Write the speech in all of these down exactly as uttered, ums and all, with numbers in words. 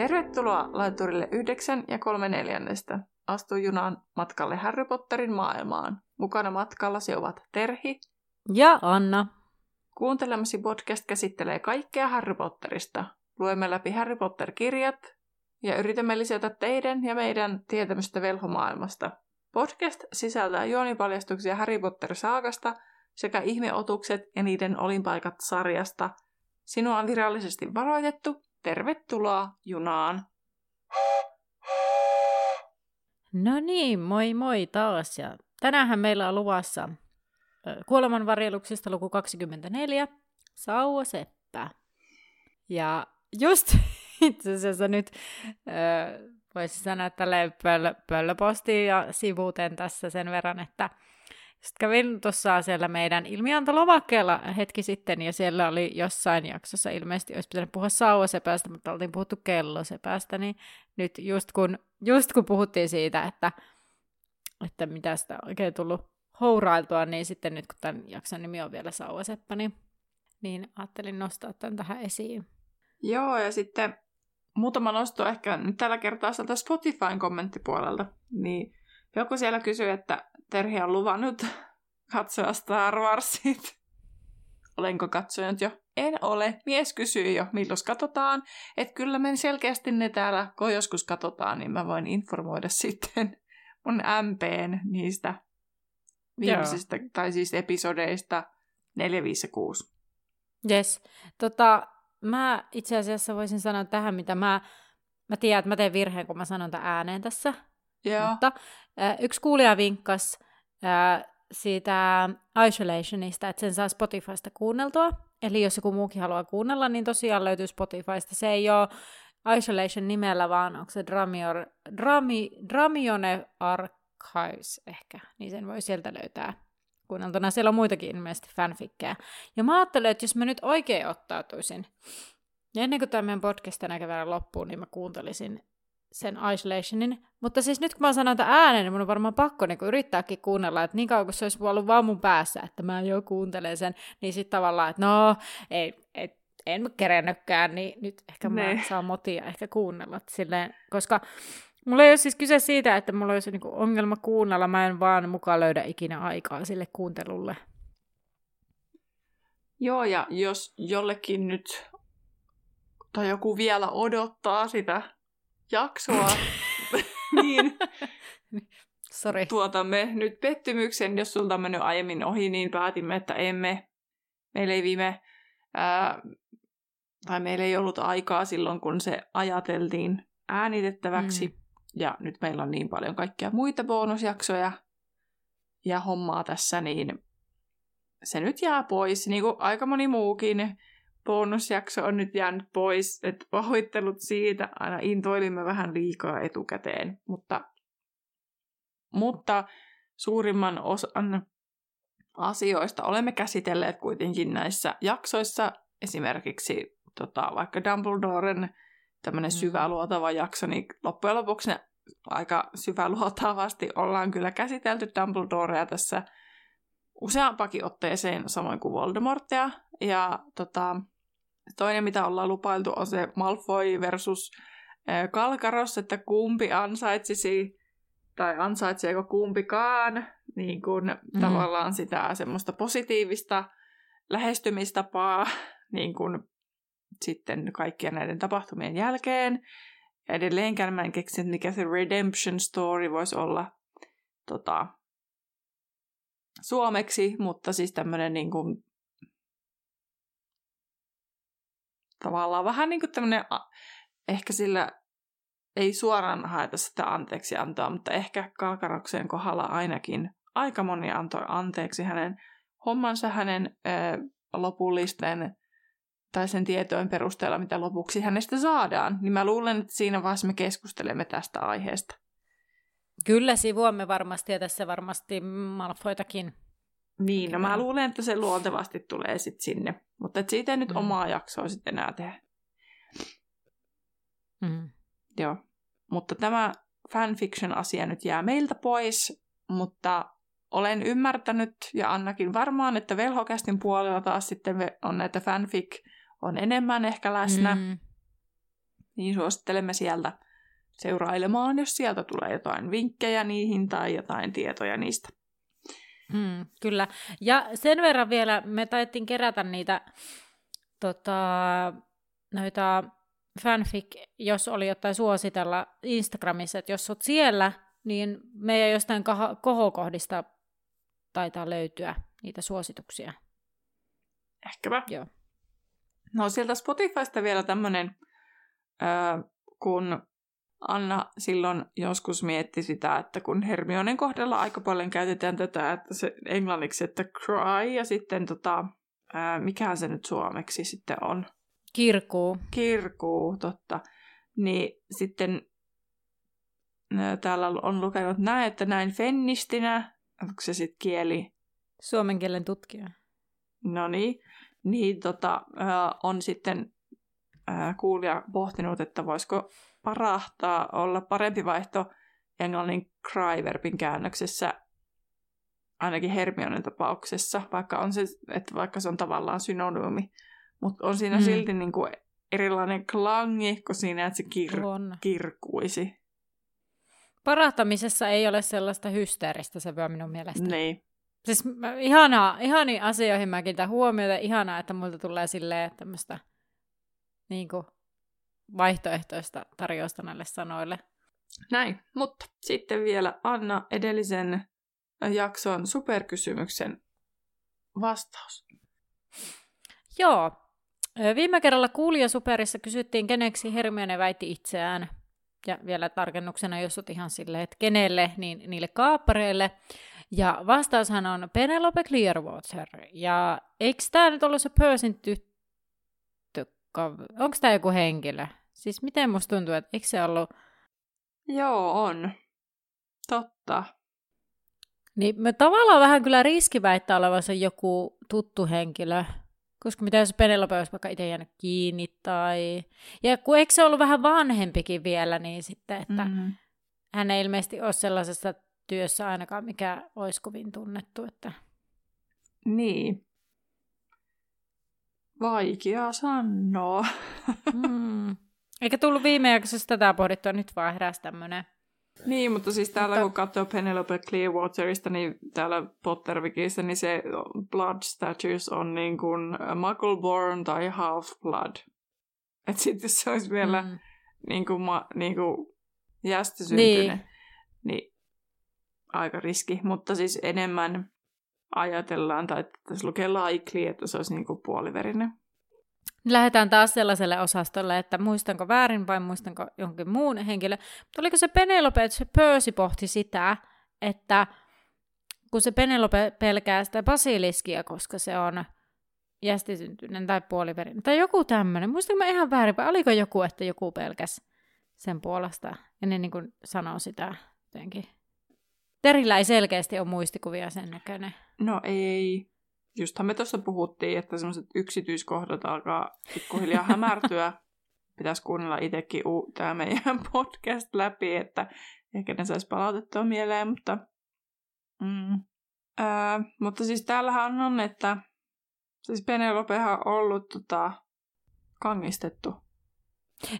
Tervetuloa laiturille yhdeksän ja kolme neljännestä. Astu junaan matkalle Harry Potterin maailmaan. Mukana matkalla se ovat Terhi ja Anna. Kuuntelemasi podcast käsittelee kaikkea Harry Potterista. Luemme läpi Harry Potter-kirjat ja yritämme lisätä teidän ja meidän tietämystä velhomaailmasta. Podcast sisältää juonipaljastuksia Harry Potter-saakasta sekä ihmeotukset ja niiden olinpaikat-sarjasta. Sinua on virallisesti varoitettu. Tervetuloa junaan! No niin, moi moi taas. Ja tänäänhän meillä on luvassa Kuolemanvarjeluksista luku kaksikymmentäneljä, Sauva Seppä. Ja just itse asiassa nyt öö, voisi sanoa tälleen pöl, pöllöpostiin ja sivuuten tässä sen verran, että sitten kävin tuossa siellä meidän ilmiantolomakkeella hetki sitten, ja siellä oli jossain jaksossa, ilmeisesti olisi pitänyt puhua sauvasepästä, mutta oltiin puhuttu kellosepästä, niin nyt just kun, just kun puhuttiin siitä, että, että mitä sitä on oikein tullut hourailtua, niin sitten nyt kun tämän jakson nimi on vielä sauvaseppä, niin, niin ajattelin nostaa tämän tähän esiin. Joo, ja sitten muutama nosto ehkä nyt tällä kertaa sieltä Spotifyn kommenttipuolelta, niin joku siellä kysyi, että Terhi on luvannut katsoa Star Warsit. Olenko katsonut jo? En ole. Mies kysyi jo, milloin katsotaan. Että kyllä me selkeästi ne täällä, kun joskus katsotaan, niin mä voin informoida sitten mun M P:n niistä viimeisistä, Joo. tai siis episodeista neljä, viisi ja kuusi. Jes. Tota, mä itse asiassa voisin sanoa tähän, mitä mä, mä tiedän, että mä teen virheen, kun mä sanon tämän ääneen tässä. Joo. Mutta äh, yksi kuulija vinkkasi äh, siitä Isolationista, että sen saa Spotifysta kuunneltua. Eli jos joku muukin haluaa kuunnella, niin tosiaan löytyy Spotifysta. Se ei ole Isolation nimellä, vaan onko se Dramior, Drami, Dramione Archives ehkä. Niin sen voi sieltä löytää kuunneltuna. Siellä on muitakin ilmeisesti fanfikkejä. Ja mä ajattelin, että jos mä nyt oikein ottautuisin, ja ennen kuin tämä meidän podcast tänä keväänä loppuun, niin mä kuuntelisin sen Isolationin. Mutta siis nyt kun mä sanon tämän äänen, niin mun on varmaan pakko niin yrittääkin kuunnella, että niin kauan kun se olisi ollut vaan mun päässä, että mä jo kuuntelen sen, niin sitten tavallaan, että no, ei, et, en mä kerännytkään, niin nyt ehkä mä ne. saan motia ehkä kuunnella. Silleen, koska mulla ei ole siis kyse siitä, että mulla olisi niin ongelma kuunnella, mä en vaan mukaan löydä ikinä aikaa sille kuuntelulle. Joo, ja jos jollekin nyt, tai joku vielä odottaa sitä jaksoa, niin Sorry. tuotamme nyt pettymyksen, jos sulta on mennyt aiemmin ohi, niin päätimme, että emme. Meillä ei viime, ää, tai meillä ei ollut aikaa silloin, kun se ajateltiin äänitettäväksi, mm. ja nyt meillä on niin paljon kaikkia muita bonusjaksoja ja hommaa tässä, niin se nyt jää pois, niin kuin aika moni muukin. Bonusjakso on nyt jäänyt pois, että pahoittelut siitä, aina intoilimme vähän liikaa etukäteen, mutta, mutta suurimman osan asioista olemme käsitelleet kuitenkin näissä jaksoissa, esimerkiksi tota, vaikka Dumbledoren tämmöinen syväluotava jakso, niin loppujen lopuksi aika syväluotavasti ollaan kyllä käsitelty Dumbledorea tässä useampakin otteeseen, samoin kuin Voldemortia, ja tota, toinen, mitä ollaan lupailtu, on se Malfoy versus Kalkaros, että kumpi ansaitsisi, tai ansaitseeko kumpikaan, niin kuin mm-hmm. tavallaan sitä semmoista positiivista lähestymistapaa, niin kuin sitten kaikkien näiden tapahtumien jälkeen. Ja edelleenkään mä en keksi, mikä se redemption story voisi olla tota, suomeksi, mutta siis tämmöinen niin kuin tavallaan vähän niin kuin tämmöinen, ehkä sillä ei suoraan haeta sitä anteeksi antaa, mutta ehkä Kalkaroksen kohdalla ainakin aika moni antoi anteeksi hänen hommansa, hänen ö, lopullisten tai sen tietojen perusteella, mitä lopuksi hänestä saadaan. Niin mä luulen, että siinä vaiheessa me keskustelemme tästä aiheesta. Kyllä sivuamme varmasti, ja tässä varmasti Malfoitakin. Niin, no mä luulen, että se luontevasti tulee sitten sinne. Mutta siitä ei nyt mm. omaa jaksoa sitten enää tehdä. Mm. Joo. Mutta tämä fanfiction-asia nyt jää meiltä pois, mutta olen ymmärtänyt, ja Annakin varmaan, että velhokästin puolella taas sitten on näitä fanfic on enemmän ehkä läsnä. Mm. niin suosittelemme sieltä seurailemaan, jos sieltä tulee jotain vinkkejä niihin tai jotain tietoja niistä. Hmm, kyllä. Ja sen verran vielä me taidettiin kerätä niitä tota, noita fanfic, jos oli jotain suositella Instagramissa, että jos olet siellä, niin meidän jostain kaho- kohokohdista taitaa löytyä niitä suosituksia. Ehkäpä. Joo. No sieltä Spotifysta vielä tämmöinen, äh, kun Anna silloin joskus mietti sitä, että kun Hermionen kohdalla aika paljon käytetään tätä, että se englanniksi, että cry, ja sitten tota, äh, mikähän se nyt suomeksi sitten on? Kirkuu. Kirkuu, totta. Niin sitten äh, täällä on lukenut näin, että näin fennistinä, onko se sitten kieli? Suomen kielen tutkija. No niin, niin tota, äh, on sitten äh, kuulija pohtinut, että voisiko parahtaa olla parempi vaihto englannin cry-verbin käännöksessä, ainakin Hermionen tapauksessa, vaikka, on se, että vaikka se on tavallaan synonyymi. Mutta on siinä mm. silti niinku erilainen klangi kuin siinä, että se kir- kirkuisi. Parahtamisessa ei ole sellaista hysteeristä sävyä minun mielestäni. Niin. Siis ihanaa, ihaniin asioihin mä kiinnitän huomiota. Ihanaa, että multa tulee silleen tämmöistä niinku vaihtoehtoista tarjousta näille sanoille. Näin, mutta sitten vielä Anna edellisen jakson superkysymyksen vastaus. Joo. Viime kerralla kuulijasuperissa kysyttiin, keneksi Hermione väitti itseään. Ja vielä tarkennuksena, jos olet ihan silleen, että kenelle, niin niille kaappareille. Ja vastaushan on Penelope Clearwater. Ja eikö tämä nyt ollut se Percyn tyttö? Onko tämä joku henkilö? Siis miten musta tuntuu, että eikö se ollut? Joo, on. Totta. Niin me tavallaan vähän kyllä riski väittää olevansa joku tuttu henkilö. Koska mitä jos Penelope olisi vaikka itse jäänyt kiinni tai... Ja kun eikö se ollut vähän vanhempikin vielä, niin sitten, että mm-hmm. hän ei ilmeisesti ole sellaisessa työssä ainakaan, mikä olisi kovin tunnettu, että... Niin. Vaikea sanoa. mm. Eikä tullut viime jaksossa tätä pohdittua, nyt vaan heräsi tämmöinen. Niin, mutta siis täällä mutta... kun katsoo Penelope Clearwaterista, niin täällä Pottervikissä, niin se blood status on niin kuin Muggleborn tai half-blood. Että sitten jos se olisi vielä mm. niin kuin, ma, niin kuin jästä syntynyt, niin. niin aika riski. Mutta siis enemmän ajatellaan, tai tässä lukee likely, että se olisi niin kuin puoliverinen. Lähdetään taas sellaiselle osastolle, että muistanko väärin vai muistanko jonkin muun henkilön. Mutta oliko se Penelope, että se Percy pohti sitä, että kun se Penelope pelkää sitä basiliskia, koska se on jästisyntyinen tai puoliverinen. Tai joku tämmöinen. Muistanko mä ihan väärin vai oliko joku, että joku pelkäsi sen puolesta? Ja ne niin kuin sanoo sitä jotenkin. Terillä ei selkeästi ole muistikuvia sen näköinen. No ei. Justhan me tuossa puhuttiin, että semmoiset yksityiskohdat alkaa pikkuhiljaa hämärtyä. Pitäisi kuunnella itsekin u- tämä meidän podcast läpi, että ehkä ne saisi palautettua mieleen. Mutta, mm. öö, mutta siis täällähän on, että siis Penelopehan on ollut tota, kangistettu.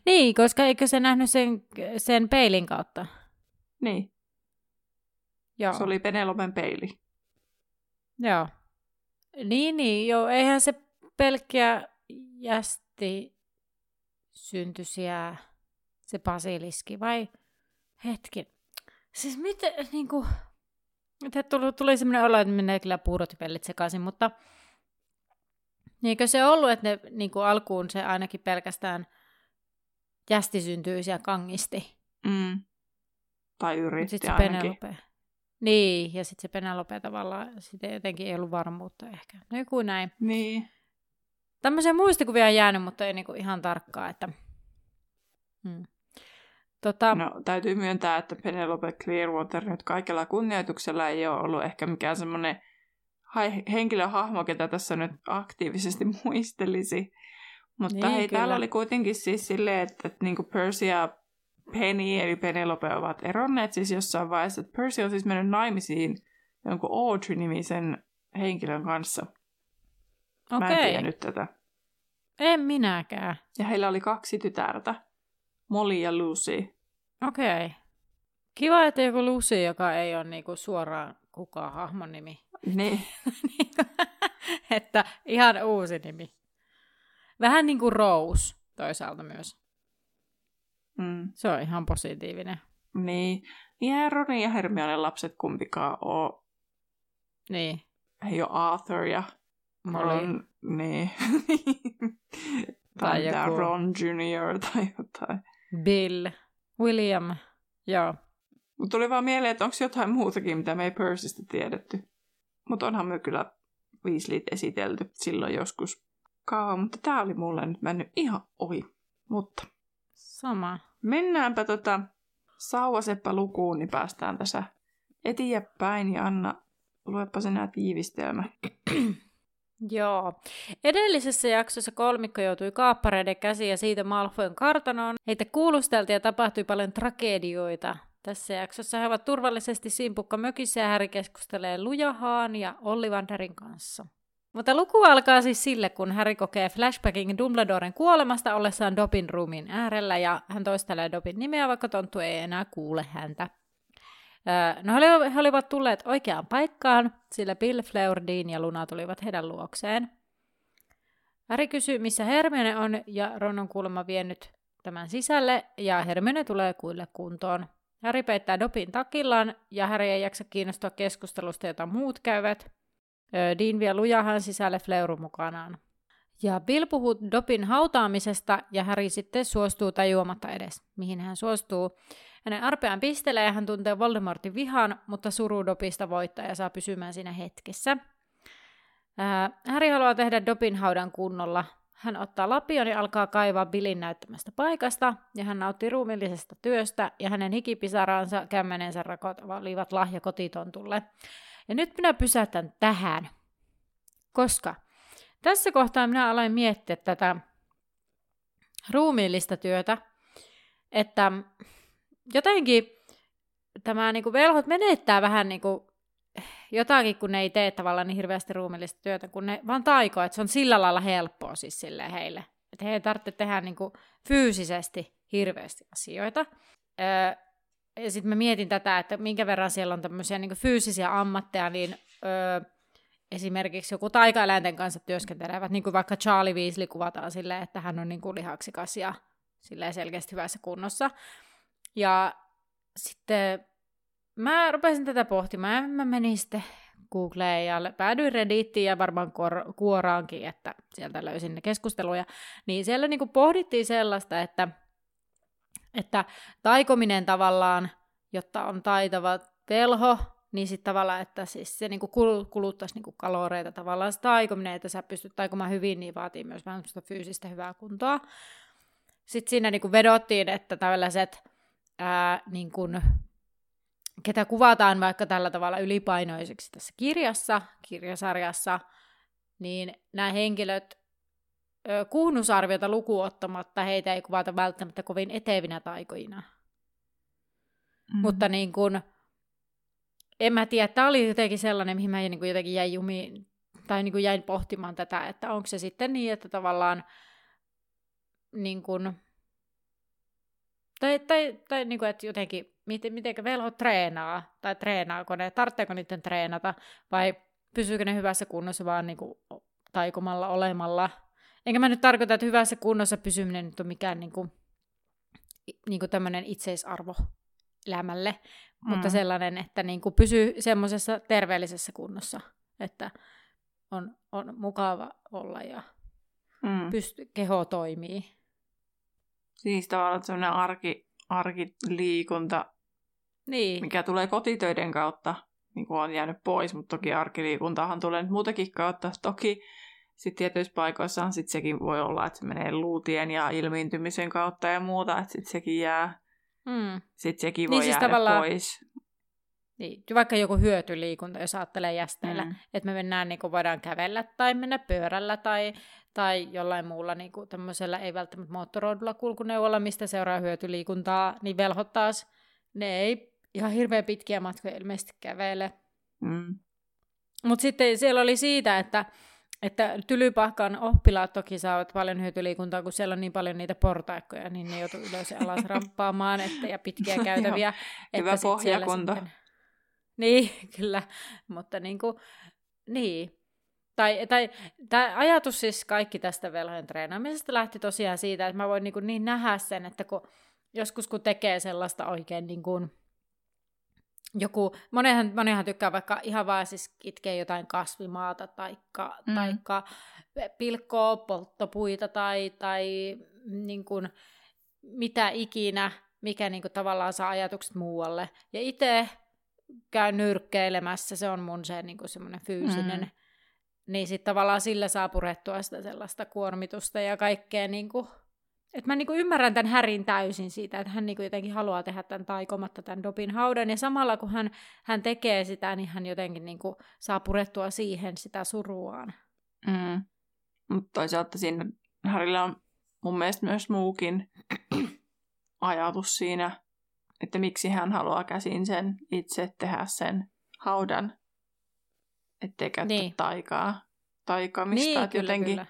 Niin, koska eikö se nähnyt sen, sen peilin kautta? Niin. Joo. Se oli Penelopen peili. Joo. Niin, niin, joo, eihän se pelkkiä jästi syntyisiä se basiliski, vai hetki. Siis miten, niinku, tuli, tuli semmoinen olo, että menee kyllä puurot ja pellit sekaisin, mutta eikö se ollut, että ne niinku, alkuun se ainakin pelkästään jästi syntyisiä kangisti? Mm. Tai yritti sit ainakin. Penelope. Niin, ja sitten se Penelope tavallaan, sitä jotenkin ei ollut varmuutta ehkä. No joku näin. Niin. Tämmöisiä muistikuvia on jäänyt, mutta ei niinku ihan tarkkaa, että... Hmm. Tota... No, täytyy myöntää, että Penelope Clearwater nyt kaikella kunnioituksella ei ole ollut ehkä mikään semmoinen henkilöhahmo, ketä tässä nyt aktiivisesti muistelisi. Mutta niin, hei, kyllä. Täällä oli kuitenkin siis silleen, että, että niinku Percy ja Penny eli Penelope ovat eronneet siis jossain vaiheessa, että Percy on siis mennyt naimisiin jonkun Audrey-nimisen henkilön kanssa. Okei. Mä en tiedä nyt tätä. En minäkään. Ja heillä oli kaksi tytärtä. Molly ja Lucy. Okei. Okay. Kiva, että joku Lucy, joka ei ole niinku suoraan kukaan hahmon nimi. Niin. Että ihan uusi nimi. Vähän niin kuin Rose toisaalta myös. Mm. Se on ihan positiivinen. Niin. Ja Ronin ja Hermione lapset kumpikaan on. Niin. Ei ole Arthur ja Molly. Ron, niin. tai joku. Ron junior tai jotain. Bill. William. Joo. Mut tuli vaan mieleen, että onko jotain muutakin, mitä me ei Percystä tiedetty. Mutta onhan me kyllä Weasleyt esitelty silloin joskus kauan, mutta tää oli mulle nyt mennyt ihan ohi. Mutta. Sama. Mennäänpä tota sauvaseppä lukuun, niin päästään tässä eteenpäin. Ja Anna, luepa sinä tiivistelmä. Joo. Edellisessä jaksossa kolmikko joutui kaappareiden käsiin ja siitä Malfoyn kartanoon. Heitä kuulusteltiin ja tapahtui paljon tragedioita. Tässä jaksossa he ovat turvallisesti Simpukkamökissä ja Harry keskustelee Lujahaan ja Ollivanderin kanssa. Mutta luku alkaa siis sille, kun Harry kokee flashbackin Dumbledoren kuolemasta ollessaan Dobbyn ruumiin äärellä ja hän toistelee Dobbyn nimeä, vaikka tonttu ei enää kuule häntä. No he olivat tulleet oikeaan paikkaan, sillä Bill, Fleur, Dean ja Luna tulivat heidän luokseen. Harry kysyy, missä Hermione on ja Ron on kuulemma vienyt tämän sisälle ja Hermione tulee kuille kuntoon. Harry peittää Dobbyn takillaan ja Harry ei jaksa kiinnostua keskustelusta, jota muut käyvät. Dean vie Lujahan sisälle Fleur mukanaan. Ja Bill puhuu Dobbyn hautaamisesta ja Harry sitten suostuu tajuamatta edes, mihin hän suostuu. Hänen arpeaan pistelee ja hän tuntee Voldemortin vihan, mutta suru Dobbysta voittaa ja saa pysymään siinä hetkessä. Ää, Harry haluaa tehdä Dobbyn haudan kunnolla. Hän ottaa lapion ja alkaa kaivaa Billin näyttämästä paikasta ja hän nautti ruumiillisesta työstä ja hänen hikipisaraansa kämmenensä rakot olivat lahja kotitontulle. Ja nyt minä pysäytän tähän, koska tässä kohtaa minä aloin miettiä tätä ruumiillista työtä, että jotenkin tämä niinku velhot menettää vähän niinku jotakin, kun ne ei tee tavallaan niin hirveästi ruumiillista työtä, kun ne vaan taikoo, että se on sillä lailla helppoa siis silleen heille. Että he ei tarvitse tehdä niinku fyysisesti hirveästi asioita. Öö, ja sitten mä mietin tätä, että minkä verran siellä on tämmöisiä niinku fyysisiä ammatteja, niin öö, esimerkiksi joku taikaeläinten kanssa työskentelevät, niin kuin vaikka Charlie Weasley kuvataan silleen, että hän on niin kuin lihaksikas ja silleen selkeästi hyvässä kunnossa. Ja sitten mä rupesin tätä pohtimaan, mä menin sitten Googleen ja päädyin Redditiin ja varmaan kor- kuoraankin, että sieltä löysin ne keskusteluja. Niin siellä niin kuin pohdittiin sellaista, että, että taikominen tavallaan, jotta on taitava velho, niin sitten tavallaan, että siis se niinku kuluttaisi niinku kaloreita tavallaan sitä taikominen, että sä pystyt taikomaan hyvin, niin vaatii myös vähän semmoista fyysistä hyvää kuntoa. Sitten siinä niinku vedottiin, että tällaiset, ää, niin kun, ketä kuvataan vaikka tällä tavalla ylipainoisiksi tässä kirjassa, kirjasarjassa, niin nämä henkilöt ö, kuhnusarviota lukuun ottamatta heitä ei kuvata välttämättä kovin etevinä taikoina. Mm-hmm. Mutta niin kun, en mä tiedä, tämä oli jotenkin sellainen, mihin mä niin jotenkin jäin jumiin, tai niin jäin pohtimaan tätä, että onko se sitten niin, että tavallaan, niin kuin, tai, tai, tai niin kuin, että jotenkin, miten, miten velho treenaa, tai treenaako ne, tarvitseeko niiden treenata, vai pysyykö ne hyvässä kunnossa vaan niin kuin taikomalla olemalla. Enkä mä nyt tarkoita, että hyvässä kunnossa pysyminen nyt on mikään niin kuin, niin kuin tämmöinen itseisarvo elämälle, mm. mutta sellainen, että niin kuin pysyy semmoisessa terveellisessä kunnossa, että on, on mukava olla ja mm. pyst- keho toimii. Siis tavallaan semmoinen arki, arkiliikunta, niin. Mikä tulee kotitöiden kautta, niin kuin on jäänyt pois, mutta toki arkiliikuntahan tulee nyt muutakin kautta. Toki sitten tietyissä paikoissahan sit sekin voi olla, että se menee luutien ja ilmiintymisen kautta ja muuta, että sitten sekin jää. Mm. Sitten sekin voi niin siis jäädä tavallaan pois. Niin, vaikka joku hyötyliikunta, jos ajattelee jästeillä, mm. että me mennään, niin kuin voidaan kävellä tai mennä pyörällä tai, tai jollain muulla niin kuin tämmöisellä, ei välttämättä moottoroidulla kulkuneuvolla, mistä seuraa hyötyliikuntaa, niin velhot taas, ne ei ihan hirveän pitkiä matkoja ilmeisesti kävele. Mm. Mutta sitten siellä oli siitä, että, Että Tylypahkan oppilaat toki saavat paljon hyötyliikuntaa, kun siellä on niin paljon niitä portaikkoja, niin ne joutuu ylös ja alas ramppaamaan että, ja pitkiä käytäviä. Hyvä pohjakunta. Sitten... Niin, kyllä. Mutta niin kuin, niin. Tai, tai tämä ajatus siis kaikki tästä velhojen treenaamisesta lähti tosiaan siitä, että mä voin niin, niin nähdä sen, että kun, joskus kun tekee sellaista oikein niin kuin joku, monenhan, monenhan tykkää vaikka ihan vaan siis itkee jotain kasvimaata taikka, mm. taikka pilkkoo polttopuita tai, tai niin kuin mitä ikinä, mikä niin kuin tavallaan saa ajatukset muualle. Ja itse käyn nyrkkeilemässä, se on mun se niin kuin semmoinen fyysinen. Mm. Niin sitten tavallaan sillä saa purettua sitä sellaista kuormitusta ja kaikkea. Niin kuin, että mä niin kuin ymmärrän tämän Härin täysin siitä, että hän niin kuin jotenkin haluaa tehdä tämän taikomatta tämän Dobin haudan. Ja samalla kun hän, hän tekee sitä, niin hän jotenkin niin kuin saa purettua siihen sitä suruaan. Mm. Mutta toisaalta siinä Härillä on mun mielestä myös muukin ajatus siinä, että miksi hän haluaa käsin sen itse tehdä sen haudan. Ettei käyttä niin. taikaa, taikamista. Niin, että kyllä, jotenkin, kyllä.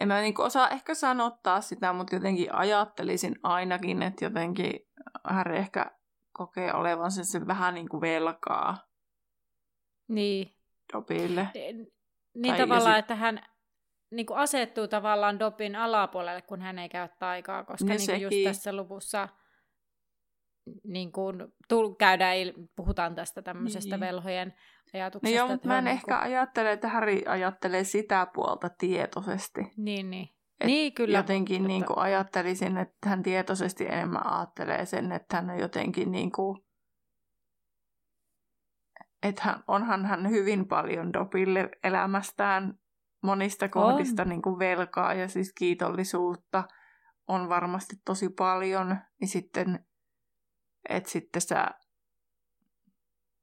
En mä niin osaa ehkä sanottaa sitä, mutta jotenkin ajattelisin ainakin, että jotenkin Harry ehkä kokee olevansa sen vähän niin kuin velkaa niin. Dobbylle. Niin tai tavallaan, esi- että hän niin kuin asettuu tavallaan Dobbyn alapuolelle, kun hän ei käy taikaa, koska niin niin just tässä luvussa... Niin kun tul- käydään il- puhutaan tästä tämmöisestä niin. velhojen ajatuksesta. No joo, mä en ehkä kun... ajattele, että Harry ajattelee sitä puolta tietoisesti. Niin, niin. niin kyllä. Jotenkin niin kun ajattelisin, että hän tietoisesti enemmän ajattelee sen, että hän on jotenkin niin kuin... Että hän, onhan hän hyvin paljon Dobbylle elämästään monista kohdista niin kuin velkaa ja siis kiitollisuutta on varmasti tosi paljon. Ja sitten... Että sitten sä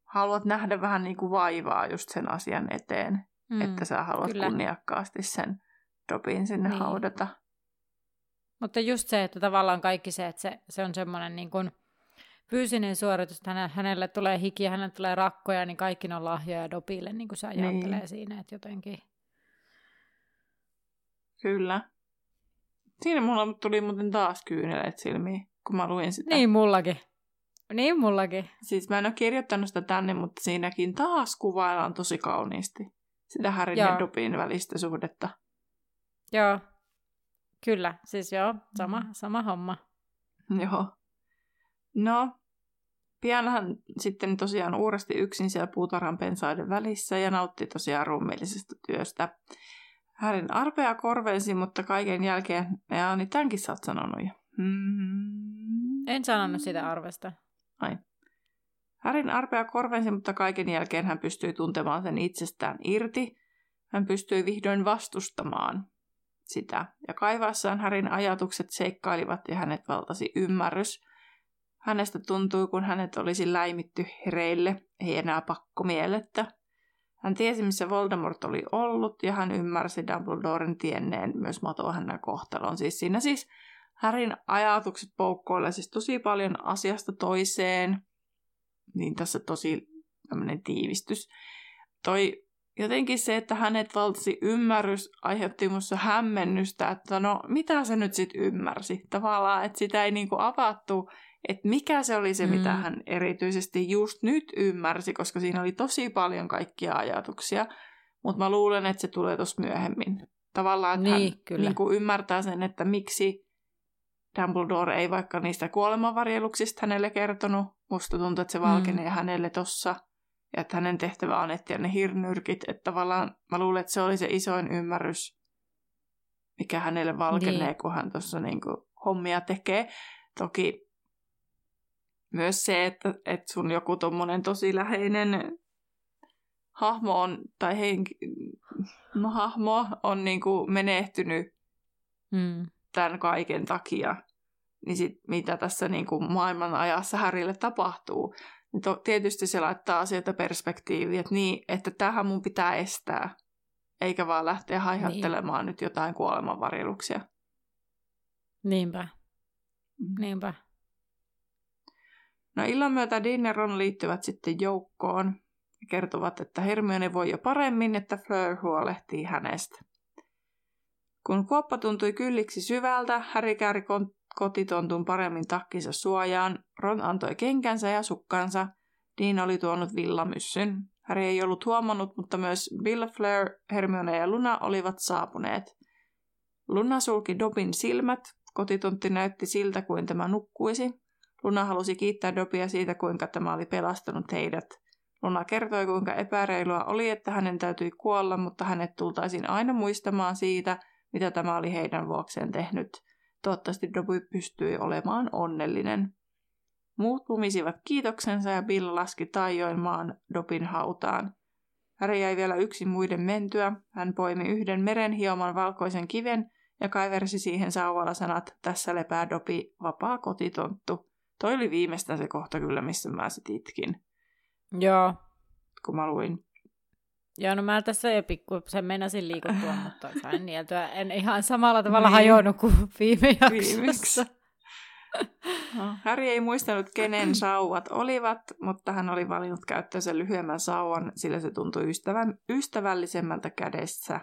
haluat nähdä vähän niin kuin vaivaa just sen asian eteen, mm, että sä haluat kyllä. kunniakkaasti sen Dobbyn sinne niin. haudata. Mutta just se, että tavallaan kaikki se, että se, se on semmoinen niin kuin fyysinen suoritus, että häne, hänelle tulee hiki ja hänelle tulee rakkoja, niin kaikki ne on lahjoja Dobbylle, niin kuin se ajattelee niin. siinä, että jotenkin. Kyllä. Siinä mulla tuli muuten taas kyyneleet silmiin, kun mä luin sitä. Niin mullakin. Niin, mullakin. Siis mä en ole kirjoittanut sitä tänne, mutta siinäkin taas kuvaillaan tosi kauniisti sitä Harryn ja Dobbyn välistä suhdetta. Joo, kyllä. Siis joo, sama, sama homma. Joo. No, pianhan sitten tosiaan uurasti yksin siellä puutarhan pensaiden välissä ja nautti tosiaan ruumiillisesta työstä. Harryn arpea korvelsi, mutta kaiken jälkeen, ja niin tämänkin sä oot sanonut jo. Mm-hmm. En sanonut sitä arvesta. Ai. Harryn arpea korvensi, mutta kaiken jälkeen hän pystyi tuntemaan sen itsestään irti. Hän pystyi vihdoin vastustamaan sitä. Ja kaivassaan Harryn ajatukset seikkailivat ja hänet valtasi ymmärrys. Hänestä tuntui, kun hänet olisi läimitty hereille, ei enää pakkomielettä. Hän tiesi, missä Voldemort oli ollut ja hän ymmärsi Dumbledoren tienneen myös matohännän kohtalon. Siis siinä siis... Harryn ajatukset poukkoilee siis tosi paljon asiasta toiseen, niin tässä tosi tämmöinen tiivistys. Toi jotenkin se, että hänet valtasi ymmärrys, aiheutti minussa hämmennystä, että no mitä se nyt sitten ymmärsi? Tavallaan, että sitä ei niinku avattu, että mikä se oli se, mm. mitä hän erityisesti just nyt ymmärsi, koska siinä oli tosi paljon kaikkia ajatuksia, mutta mä luulen, että se tulee tuossa myöhemmin. Tavallaan, että niin, hän niinku ymmärtää sen, että miksi... Dumbledore ei vaikka niistä kuolemanvarjeluksista hänelle kertonut. Musta tuntuu, että se valkenee mm. hänelle tossa. Ja että hänen tehtävä on etsiä ne hirnyrkit. Että tavallaan mä luulen, että se oli se isoin ymmärrys, mikä hänelle valkenee, niin. kun hän tossa niinku hommia tekee. Toki myös se, että, että sun joku tommonen tosi läheinen hahmo on, tai henki, no, hahmo on niinku menehtynyt. Mm. tämän kaiken takia, niin sit, mitä tässä niin kuin maailman ajassa Harrylle tapahtuu, niin to, tietysti se laittaa asioita perspektiiviin, että, niin, että tämähän mun pitää estää, eikä vaan lähteä haihattelemaan niin. nyt jotain kuolemanvarjeluksia. Niinpä. Niinpä. No illan myötä Dean ja Ron liittyvät sitten joukkoon. kertovat, että Hermione voi jo paremmin, että Fleur huolehtii hänestä. Kun kuoppa tuntui kylliksi syvältä, Harry kääri kotitontun paremmin takkinsa suojaan. Ron antoi kenkänsä ja sukkansa. Dean oli tuonut villamyssyn. Harry ei ollut huomannut, mutta myös Bill, Fleur, Hermione ja Luna olivat saapuneet. Luna sulki Dobbyn silmät. Kotitontti näytti siltä, kuin tämä nukkuisi. Luna halusi kiittää Dobbyä siitä, kuinka tämä oli pelastanut heidät. Luna kertoi, kuinka epäreilua oli, että hänen täytyi kuolla, mutta hänet tultaisiin aina muistamaan siitä, mitä tämä oli heidän vuokseen tehnyt. Toivottavasti Dobby pystyi olemaan onnellinen. Muut lumisivat kiitoksensa ja Bill laski taioin maan Dobbyn hautaan. Harry jäi vielä yksin muiden mentyä. Hän poimi yhden meren hioman valkoisen kiven ja kaiversi siihen sauvalla sanat, tässä lepää Dobby, vapaa kotitonttu. Toi oli viimeistään se kohta kyllä, missä mä sit itkin. Joo. Kun mä luin. Joo, no mä tässä jo pikkuisen meinasin liikuttua, mutta sain nieltyä. En ihan samalla tavalla niin hajonnut kuin viime jaksossa. No, Harry ei muistanut, kenen sauvat olivat, mutta hän oli valinnut käyttöönsä lyhyemmän sauvan, sillä se tuntui ystävän, ystävällisemmältä kädessä.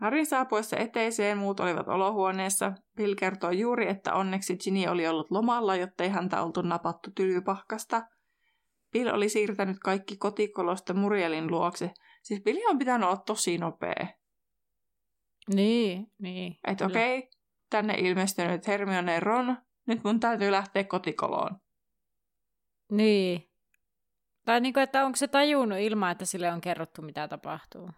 Harryn saapuessa eteiseen muut olivat olohuoneessa. Bill kertoi juuri, että onneksi Ginny oli ollut lomalla, jottei häntä oltu napattu Tylypahkasta. Bill oli siirtänyt kaikki kotikolosta Murielin luokse. Siis Bill on pitänyt olla tosi nopea. Niin, niin. Että okei, okay, tänne ilmestynyt Hermione Ron, nyt mun täytyy lähteä kotikoloon. Niin. Tai niinku, että onko se tajunnut ilman, että sille on kerrottu, mitä tapahtuu?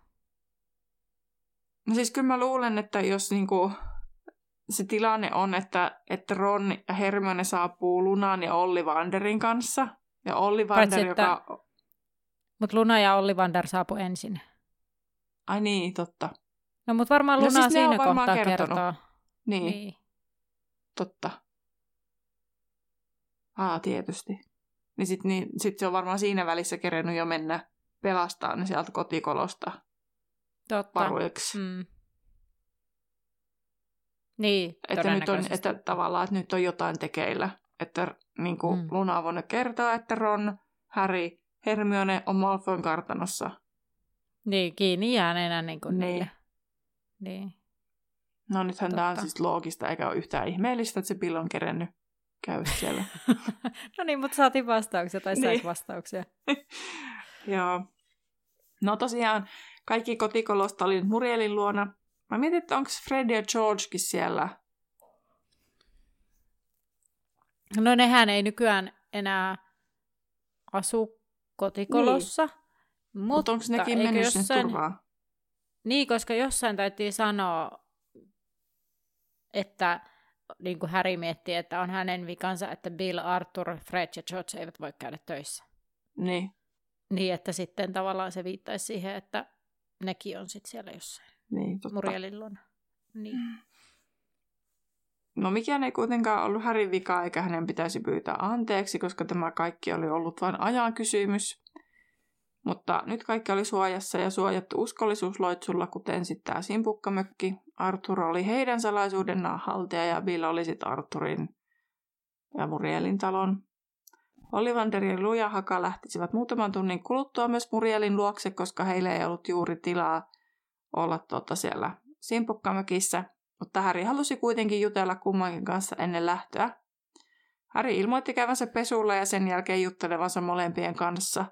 No siis kyllä mä luulen, että jos niinku se tilanne on, että, että Ron ja Hermione saapuu Lunan ja Ollivanderin kanssa. Ja Ollivander, että... joka... Mutta Luna ja Ollivander saapu ensin. Ai niin, totta. No mutta varmaan Luna no, siis siinä kohtaa kertoo. Niin. niin, totta. Aa, tietysti. Niin sitten niin, sit se on varmaan siinä välissä kerennyt jo mennä pelastamaan ne sieltä kotikolosta. Totta. Varuiksi. Mm. Niin, että nyt on, että tavallaan, että nyt on jotain tekeillä. Että niin kuin mm. Luna on voinut kertoa, että Ron, Harry, Hermione on Malfoyn kartanossa. Niin, kiinni jään enää niin kuin niin. niille. Niin. No nythän Totta. Tämä on siis loogista, eikä ole yhtään ihmeellistä, että se Bill on kerennyt käy siellä. No niin, mutta saatiin vastauksia, tai sait niin. vastauksia. Joo. No tosiaan, kaikki kotikolosta oli nyt Murielin luona. Mä mietin, että onko Fred ja Georgekin siellä? No nehän ei nykyään enää asu kotikolossa. Niin. Mutta Mut onko nekin mennyt jossain... sinne turvaan? Niin, koska jossain täytyy sanoa, että niin kuin Harry miettii, että on hänen vikansa, että Bill, Arthur, Fred ja George eivät voi käydä töissä. Niin. Niin, että sitten tavallaan se viittaisi siihen, että nekin on sitten siellä jossain. Niin, totta. Murielin luona. Niin. No mikään ei kuitenkaan ollut Harryn vika, eikä hänen pitäisi pyytää anteeksi, koska tämä kaikki oli ollut vain ajan kysymys. Mutta nyt kaikki oli suojassa ja suojattu uskollisuusloitsulla, kuten sitten tämä Simpukkamökki. Arthur oli heidän salaisuudenaan haltija ja Bill oli sitten Arthurin ja Murielin talon. Ollivander ja Lujahaka lähtisivät muutaman tunnin kuluttua myös Murielin luokse, koska heillä ei ollut juuri tilaa olla tuota siellä Simpukkamökissä. Mutta Harry halusi kuitenkin jutella kummankin kanssa ennen lähtöä. Harry ilmoitti käyvänsä pesulla ja sen jälkeen juttelevansa molempien kanssa.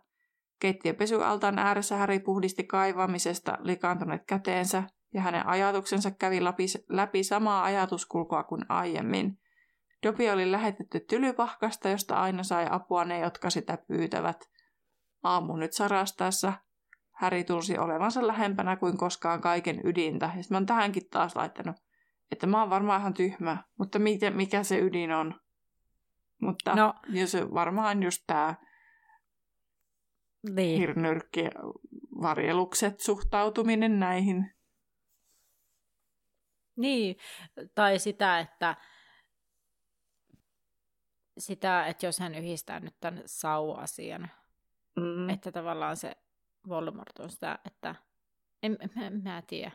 Keittiön pesualtaan ääressä Harry puhdisti kaivamisesta likaantuneet käteensä, ja hänen ajatuksensa kävi läpi, läpi samaa ajatuskulkua kuin aiemmin. Dobby oli lähetetty Tylypahkasta, josta aina sai apua ne, jotka sitä pyytävät. Aamu nyt sarastaessa Harry tulsi olevansa lähempänä kuin koskaan kaiken ydintä. Ja mä oon tähänkin taas laittanut, että mä oon varmaan ihan tyhmä, mutta miten, mikä se ydin on? Mutta no, jos varmaan just tää niin. hirnyrkki, varjelukset, suhtautuminen näihin. Niin, tai sitä, että sitä, että jos hän yhdistää nyt tämän sau-asian, mm. että tavallaan se Voldemort on sitä, että en mä, mä tiedä.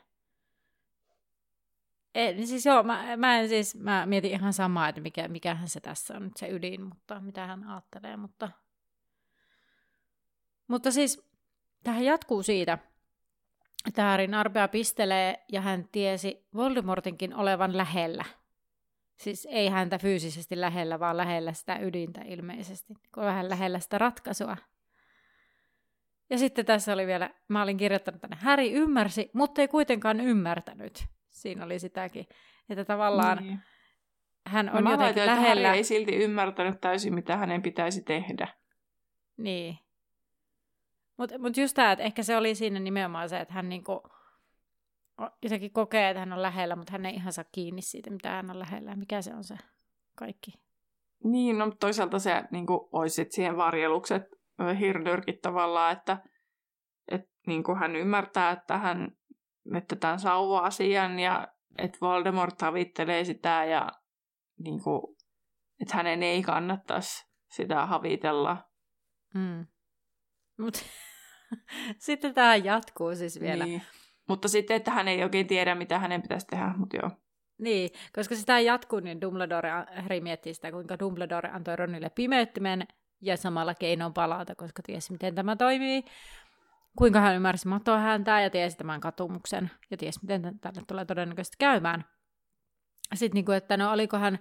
En, siis joo, mä, mä, en, siis, mä mietin ihan samaa, että mikä, mikähän se tässä on nyt se ydin, mutta mitä hän ajattelee, mutta Mutta siis tähän jatkuu siitä, että Harryn arpea pistelee ja hän tiesi Voldemortinkin olevan lähellä. Siis ei häntä fyysisesti lähellä, vaan lähellä sitä ydintä ilmeisesti, kun vähän lähellä sitä ratkaisua. Ja sitten tässä oli vielä, mä olin kirjoittanut tänne, Harry ymmärsi, mutta ei kuitenkaan ymmärtänyt. Siinä oli sitäkin, että tavallaan niin. Hän on no, jotenkin lähellä. Harry ei silti ymmärtänyt täysin, mitä hänen pitäisi tehdä. Niin. Mutta mut just tämä, että ehkä se oli siinä nimenomaan se, että hän niinku jotenkin kokee, että hän on lähellä, mutta hän ei ihan saa kiinni siitä, mitä hän on lähellä. Mikä se on se kaikki? Niin, no toisaalta se niinku, olisi siihen varjelukset hirnyrkit tavallaan, että et, niinku, hän ymmärtää, että hän että tämän sauva-asian ja että Voldemort havittelee sitä ja niinku, että hänen ei kannattaisi sitä havitella. Mm. Mut sitten tämä jatkuu siis vielä. Niin. Mutta sitten, että hän ei oikein tiedä, mitä hänen pitäisi tehdä, mutta joo. Niin, koska sitä jatkuu, niin Dumbledore, Harry miettii sitä, kuinka Dumbledore antoi Ronille pimeyttimen ja samalla keinoon palata, koska tiesi, miten tämä toimii. Kuinka hän ymmärsi matoa häntä ja tiesi tämän katumuksen ja tiesi, miten tälle tulee todennäköisesti käymään. Sitten, niin kuin, että no oliko hän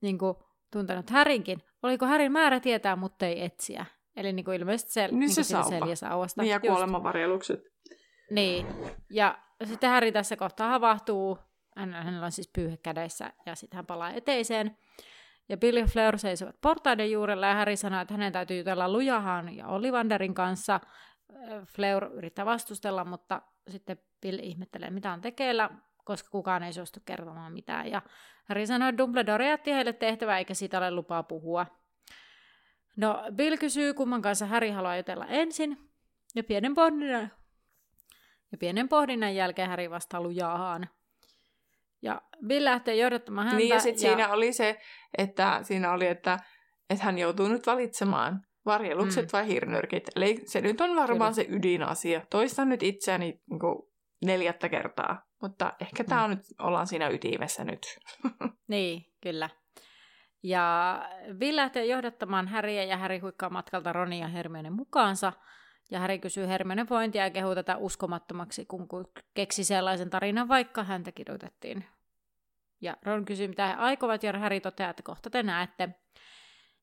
niin kuin, tuntenut Harrynkin, oliko Harryn määrä tietää, mutta ei etsiä. Eli niin kuin ilmeisesti sel- niin se niin seljasauvasta. Niin ja kuolemanvarjelukset. Niin. Ja sitten Harry tässä kohtaa havahtuu. Hänellä on siis pyyhe kädessä ja sitten hän palaa eteiseen. Ja Bill ja Fleur seisovat portaiden juurella ja Harry sanoo, että hänen täytyy jutella Lujahan ja Ollivanderin kanssa. Fleur yrittää vastustella, mutta sitten Bill ihmettelee, mitä on tekeillä, koska kukaan ei suostu kertomaan mitään. Ja Harry sanoo, että Dumbledore jätti heille tehtävää eikä siitä ole lupaa puhua. No, Bill kysyy, kumman kanssa Harry haluaa jutella ensin, ja pienen pohdinnan, ja pienen pohdinnan jälkeen Harry vastaa Lujahaan. Ja Bill lähtee johdattamaan häntä. Niin, ja sitten ja... siinä oli se, että, siinä oli, että, että hän joutuu nyt valitsemaan varjelukset mm. vai hirnyrkit. Eli se nyt on varmaan Kyllä. se ydinasia. Toistan nyt itseäni niin kuin neljättä kertaa, mutta ehkä mm. tää on nyt, ollaan siinä ytimessä nyt. Niin, kyllä. Ja Bill lähtee johdattamaan Harryä ja Harry huikkaa matkalta Ronin ja Hermionen mukaansa. Ja Harry kysyy Hermionen vointia ja kehuu tätä uskomattomaksi, kun keksi sellaisen tarinan, vaikka häntä kidutettiin. Ja Ron kysyy, mitä he aikovat, ja Harry toteaa, että kohta te näette.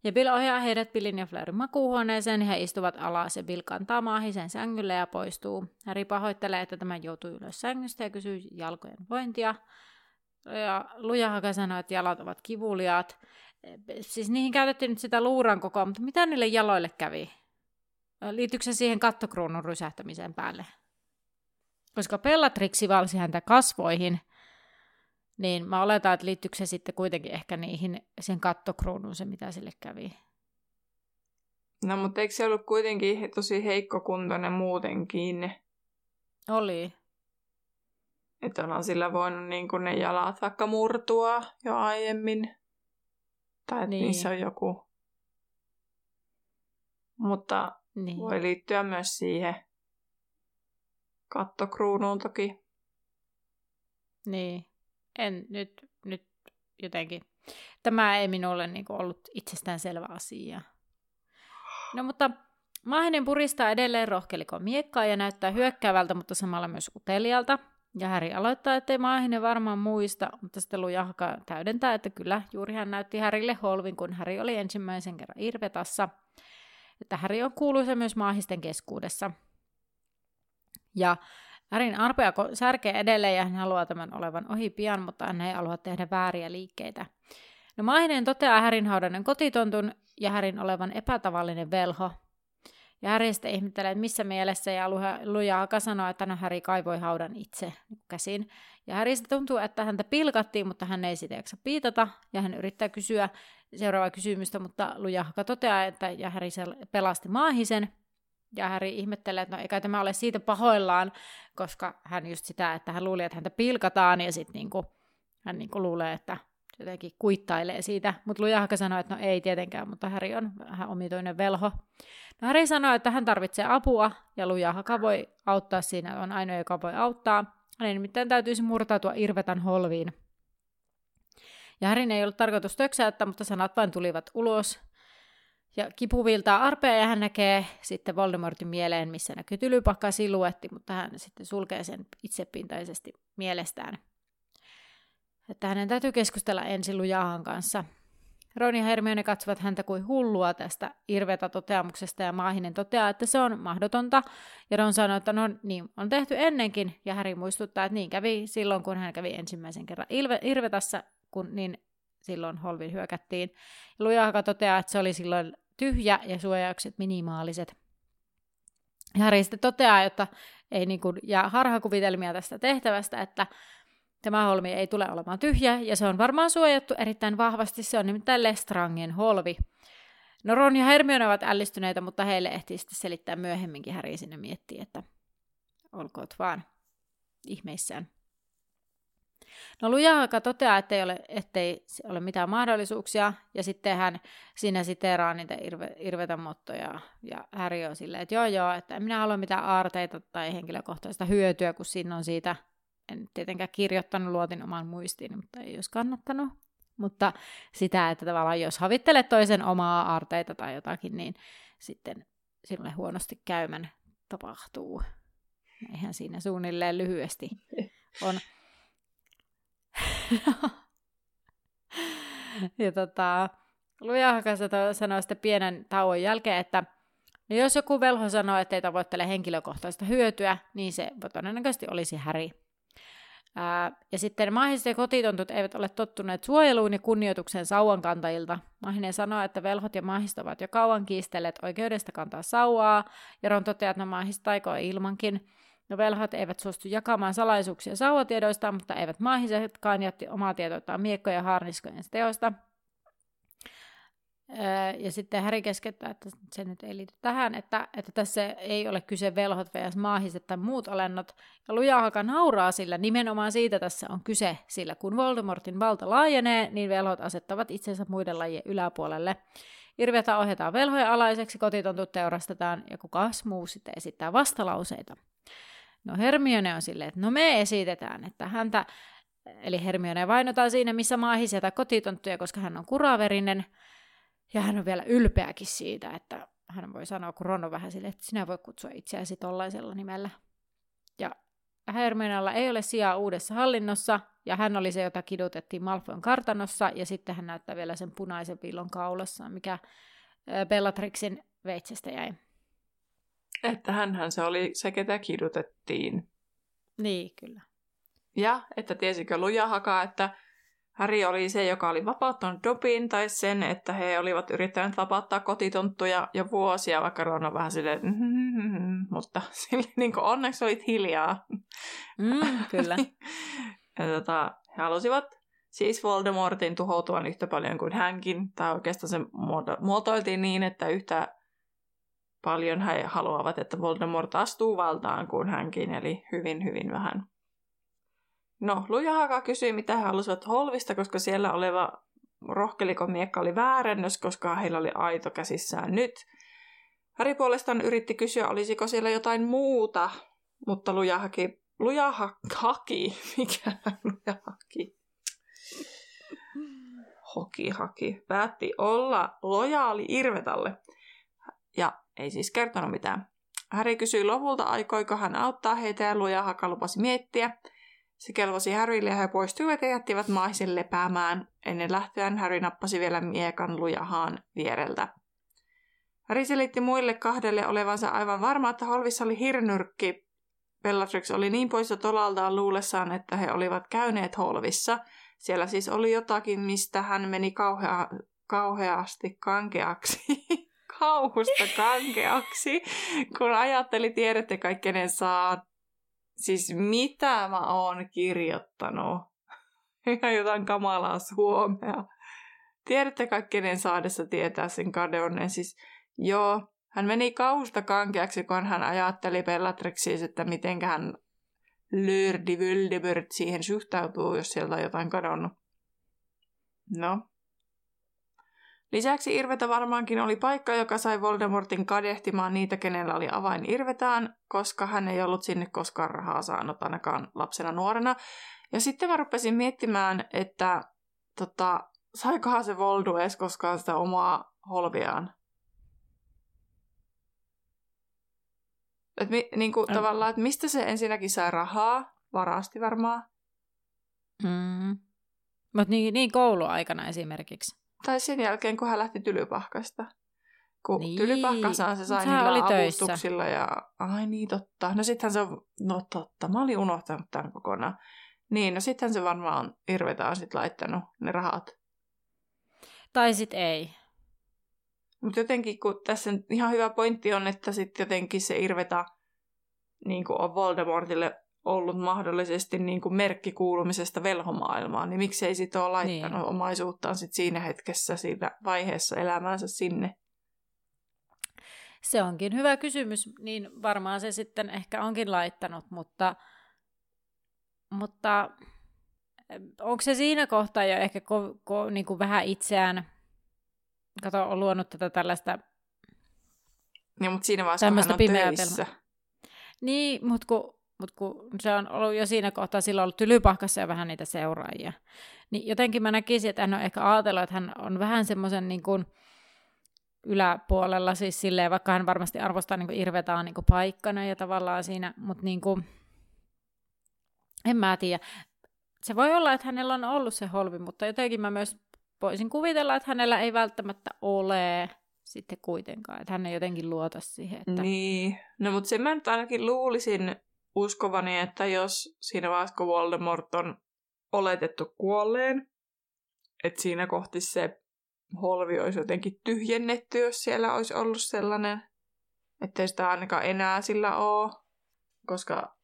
Ja Bill ohjaa heidät Billin ja Fleurin makuuhuoneeseen, ja he istuvat alas, ja Bill kantaa Maahisen sängylle ja poistuu. Harry pahoittelee, että tämä joutuu ylös sängystä ja kysyy jalkojen vointia. Ja Lujahaka sanoi, että jalat ovat kivuliaat. Siis niihin käytettiin nyt sitä luuran kokoa, mutta mitä niille jaloille kävi? Liittyykö se siihen kattokruunun rysähtämiseen päälle? Koska Bellatrixi valsi häntä kasvoihin, niin mä oletan, että liittyykö se sitten kuitenkin ehkä niihin sen kattokruunun, se mitä sille kävi. No, mutta eikö se ollut kuitenkin tosi heikkokuntoinen muutenkin? Oli. Että onhan sillä voinut niin kuin ne jalat vaikka murtua jo aiemmin. Tai että niin. niissä on joku. Mutta niin. voi liittyä myös siihen kattokruunuun toki. Niin. En nyt, nyt jotenkin. Tämä ei minulle niin kuin ollut itsestäänselvä asia. No mutta Maahinen puristaa edelleen rohkelikon miekkaa ja näyttää hyökkäävältä, mutta samalla myös utelialta. Ja Harry aloittaa, ettei Maahinen varmaan muista, mutta sitten Lujahaka täydentää, että kyllä, juuri hän näytti Harrylle holvin, kun Harry oli ensimmäisen kerran Irvetassa. Että Harry on kuuluisa myös maahisten keskuudessa. Ja Harryn arpea särkee edelleen ja hän haluaa tämän olevan ohi pian, mutta hän ei halua tehdä vääriä liikkeitä. No Maahinen toteaa Harryn haudannen kotitontun ja Harryn olevan epätavallinen velho. Ja Harry sitten ihmettelee, että missä mielessä, ja Lujahaka sanoo, että no Harry kaivoi haudan itse käsin. Ja Harry sitten tuntuu, että häntä pilkattiin, mutta hän ei sitä jaksa piitata, ja hän yrittää kysyä seuraavaa kysymystä, mutta Lujahaka toteaa, että ja Harry pelasti Maahisen. Ja Harry ihmettelee, että no eikä tämä ole siitä pahoillaan, koska hän just sitä, että hän luuli, että häntä pilkataan, ja sitten niinku, hän niinku luulee, että jotenkin kuittailee siitä, mutta Lujahaka sanoi, että no ei tietenkään, mutta Harry on vähän omituinen velho. No Harry sanoi, että hän tarvitsee apua ja Lujahaka voi auttaa siinä, on ainoa, joka voi auttaa. Hänen nimittäin täytyisi murtautua Irvetan holviin. Ja Harryn ei ollut tarkoitus töksäyttää, mutta sanat vain tulivat ulos. Ja kipuviltaa arpea ja hän näkee sitten Voldemortin mieleen, missä näkyy Tylypahka siluetti, mutta hän sitten sulkee sen itsepintaisesti mielestään. Että hänen täytyy keskustella ensin Lujahan kanssa. Ron ja Hermione katsovat häntä kuin hullua tästä Irveta-toteamuksesta ja Maahinen toteaa, että se on mahdotonta. Ja Ron sanoo, että no niin, on tehty ennenkin ja Harry muistuttaa, että niin kävi silloin, kun hän kävi ensimmäisen kerran Ilve- Irvetassa, kun niin silloin Holvin hyökättiin. Lujahaka toteaa, että se oli silloin tyhjä ja suojaukset minimaaliset. Harry sitten toteaa, että ei niin kuin jää harhakuvitelmia tästä tehtävästä, että tämä holmi ei tule olemaan tyhjä, ja se on varmaan suojattu erittäin vahvasti, se on nimittäin Lestrangen holvi. No Ron ja Hermione ovat ällistyneitä, mutta heille ehtii sitten selittää myöhemminkin. Harry sinne miettii, että olkoot vaan ihmeissään. No Lujahaka toteaa, ettei ole, ettei ole mitään mahdollisuuksia, ja sitten hän siinä siteeraa niitä irve, irvetä mottoja, ja Harry on silleen, että joo joo, että en minä halua mitään aarteita tai henkilökohtaista hyötyä, kun siinä on siitä... En tietenkään kirjoittanut, luotin oman muistiin, mutta ei olisi kannattanut. Mutta sitä, että tavallaan jos havittelet toisen omaa aarteita tai jotakin, niin sitten sinulle huonosti käymän tapahtuu. Eihän siinä suunnilleen lyhyesti on. Ja tota, Lujahaka sanoi sitten pienen tauon jälkeen, että no jos joku velho sanoo, että ei tavoittele henkilökohtaista hyötyä, niin se todennäköisesti olisi Harry. Ja sitten maahiset ja kotitontut eivät ole tottuneet suojeluun ja kunnioitukseen sauankantajilta. Maahinen sanoo, että velhot ja maahiset ovat jo kauan kiistelleet oikeudesta kantaa sauvaa. Ja Ron toteaa, että maahiset taikoo ilmankin. No velhot eivät suostu jakamaan salaisuuksia sauvatiedoistaan, mutta eivät maahisetkaan jätti omaa tietoitaan miekkojen ja haarniskojen teosta. Ja sitten Harry keskeyttää, että se nyt ei liity tähän, että, että tässä ei ole kyse velhot versus maahiset tai muut olennot. Ja Lujahaka nauraa, sillä nimenomaan siitä tässä on kyse, sillä kun Voldemortin valta laajenee, niin velhot asettavat itsensä muiden lajien yläpuolelle. Irveta ohjataan velhojen alaiseksi, kotitontut teurastetaan ja kukas muu sitten esittää vastalauseita. No Hermione on silleen, että no me esitetään, että häntä, eli Hermione vainotaan siinä, missä maahisia tai kotitonttuja, koska hän on kuraverinen. Ja hän on vielä ylpeäkin siitä, että hän voi sanoa, kun Ron on vähän silleen, että sinä voi kutsua itseäsi tollaisella nimellä. Ja Hermionella ei ole sijaa uudessa hallinnossa, ja hän oli se, jota kidutettiin Malfoyn kartanossa, ja sitten hän näyttää vielä sen punaisen villon kaulassa, mikä Bellatrixin veitsestä jäi. Että hänhän se oli se, ketä kidutettiin. Niin, kyllä. Ja, että tiesikö Lujahaka, että... Harry oli se, joka oli vapauttanut Dobbyn, tai sen, että he olivat yrittäneet vapauttaa kotitonttuja jo vuosia, vaikka Ron on vähän silleen, mm-hmm, mutta sille, niin kuin onneksi olit hiljaa. Mm, kyllä. Ja tota, he halusivat siis Voldemortin tuhoutuvan yhtä paljon kuin hänkin, tai oikeastaan se muotoiltiin niin, että yhtä paljon he haluavat, että Voldemort astuu valtaan kuin hänkin, eli hyvin, hyvin vähän. No, Lujahaka kysyi, mitä he halusivat holvista, koska siellä oleva rohkelikon miekka oli väärennös, koska heillä oli aito käsissään nyt. Harry puolestaan yritti kysyä, olisiko siellä jotain muuta, mutta Lujahaki, Lujahaki, mikä Lujahaki, Hokihaki, päätti olla lojaali Irvetalle ja ei siis kertonut mitään. Harry kysyi lopulta, aikoiko hän auttaa heitä ja Lujahaka lupasi miettiä. Se kelvosi Harrylle ja he poistuivat ja jättivät maahisen lepäämään. Ennen lähtöään Harry nappasi vielä miekan Lujahaan viereltä. Harry selitti muille kahdelle olevansa aivan varma, että holvissa oli hirnyrkki. Bellatrix oli niin poissa tolaltaan luulessaan, että he olivat käyneet holvissa. Siellä siis oli jotakin, mistä hän meni kauhea, kauheasti kankeaksi. Kauhusta kankeaksi, kun ajatteli tiedätte kaikkien saa. Siis mitä mä oon kirjoittanut? Ihan jotain kamalaa suomea. Tiedätte kaikkien saadessa tietää sen kadonneen. Siis joo, hän meni kausta kankeaksi, kun hän ajatteli Bellatrixia, että mitenkä hän lyrdi vyldibyrt siihen suhtautuu, jos sieltä on jotain kadonnut. No. Lisäksi Irveta varmaankin oli paikka, joka sai Voldemortin kadehtimaan niitä, kenellä oli avain Irvetään, koska hän ei ollut sinne koskaan rahaa saanut ainakaan lapsena nuorena. Ja sitten mä rupesin miettimään, että tota, saikohan se Voldu edes koskaan sitä omaa holviaan. Et mi, niinku, mm. tavallaan, että mistä se ensinnäkin sai rahaa, varasti varmaan. Mm. Mutta niin, niin kouluaikana esimerkiksi. Tai sen jälkeen, kun hän lähti Tylypahkasta. Kun niin. Tylypahkasaan se sai niillä avustuksilla ja... Ai niin, totta. No sittenhän se on... No totta, mä olin unohtanut tämän kokonaan. Niin, no sittenhän se varmaan on, Irveta on sit laittanut ne rahat. Tai sit ei. Mutta jotenkin, kun tässä ihan hyvä pointti on, että sitten jotenkin se Irveta niin kuin on Voldemortille ollut mahdollisesti niin kuin merkki kuulumisesta velhomaailmaan, niin miksei sit ole laittanut niin. omaisuuttaan sit siinä hetkessä, siinä vaiheessa elämäänsä sinne? Se onkin hyvä kysymys, niin varmaan se sitten ehkä onkin laittanut, mutta, mutta onko se siinä kohtaa jo ehkä ko, ko, niin kuin vähän itseään, kato, on luonut tätä tällaista niin, mutta siinä vaiheessa tämmöistä pimeätelmää. Niin, mutta kun, mut kun se on ollut jo siinä kohtaa, silloin ollut Tylypahkassa ja vähän niitä seuraajia, niin jotenkin mä näkisin, että hän on ehkä ajatellut, että hän on vähän semmoisen niin kuin yläpuolella, siis silleen, vaikka hän varmasti arvostaa niin kuin Irvetaa niin kuin paikkana ja tavallaan siinä, mutta niin kuin, en mä tiedä. Se voi olla, että hänellä on ollut se holvi, mutta jotenkin mä myös voisin kuvitella, että hänellä ei välttämättä ole sitten kuitenkaan, että hän ei jotenkin luota siihen. Että... Niin, no mutta sen mä nyt ainakin luulisin uskovani, että jos siinä vaiheessa, kun Voldemort on oletettu kuolleen, että siinä kohti se holvi olisi jotenkin tyhjennetty, jos siellä olisi ollut sellainen, ettei sitä ainakaan enää sillä ole, koska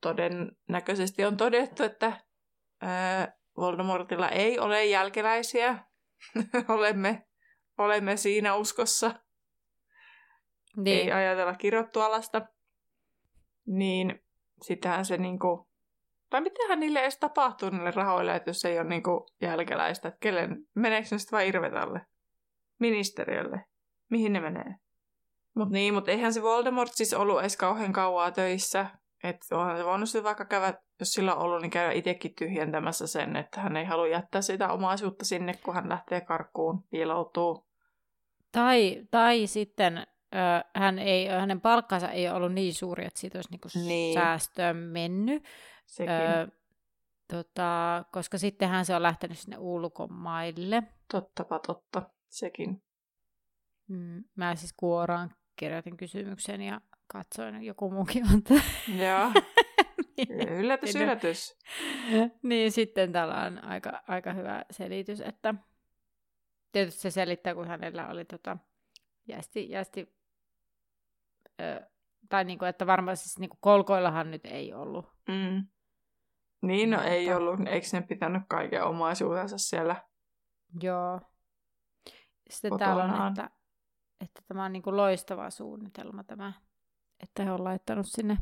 todennäköisesti on todettu, että ää, Voldemortilla ei ole jälkeläisiä. olemme, olemme siinä uskossa. Niin. Ei ajatella kirjoittua alasta. Niin sitähän se niinku... Tai mitähän niille edes tapahtuu niille rahoille, että jos ei ole niinku jälkeläistä? Että kellen, meneekö ne sitten vain Irvetalle? Ministeriölle? Mihin ne menee? Mutta niin, mut eihän se Voldemort siis ollut edes kauhean kauaa töissä. Että onhan se voinut sitten vaikka käydä, jos sillä on ollut, niin käydä itsekin tyhjentämässä sen, että hän ei halua jättää sitä omaisuutta sinne, kun hän lähtee karkuun, piiloutuu. Tai, tai sitten ö, hän ei, hänen palkkansa ei ollut niin suuri, että siitä olisi niinku niin. säästöön mennyt. Sekin. Ö, tota, koska sittenhän se on lähtenyt sinne ulkomaille. Tottapa totta, sekin. Mm, mä siis kuoraan kirjoitin kysymyksen ja katsoin, joku muukin on tämä. Joo. niin, yllätys, yllätys. Niin, sitten täällä on aika, aika hyvä selitys, että tietysti se selittää, kun hänellä oli tota, jästi, jästi ö, tai niinku, että varmaan siis niinku kolkoillahan nyt ei ollut. Mm. Niin, no mutta... ei ollut, eikö ne pitänyt kaiken omaisuutensa siellä? Joo. Sitten kotonaan. Täällä on, että, että tämä on niinku loistava suunnitelma tämä. Että he on laittanut sinne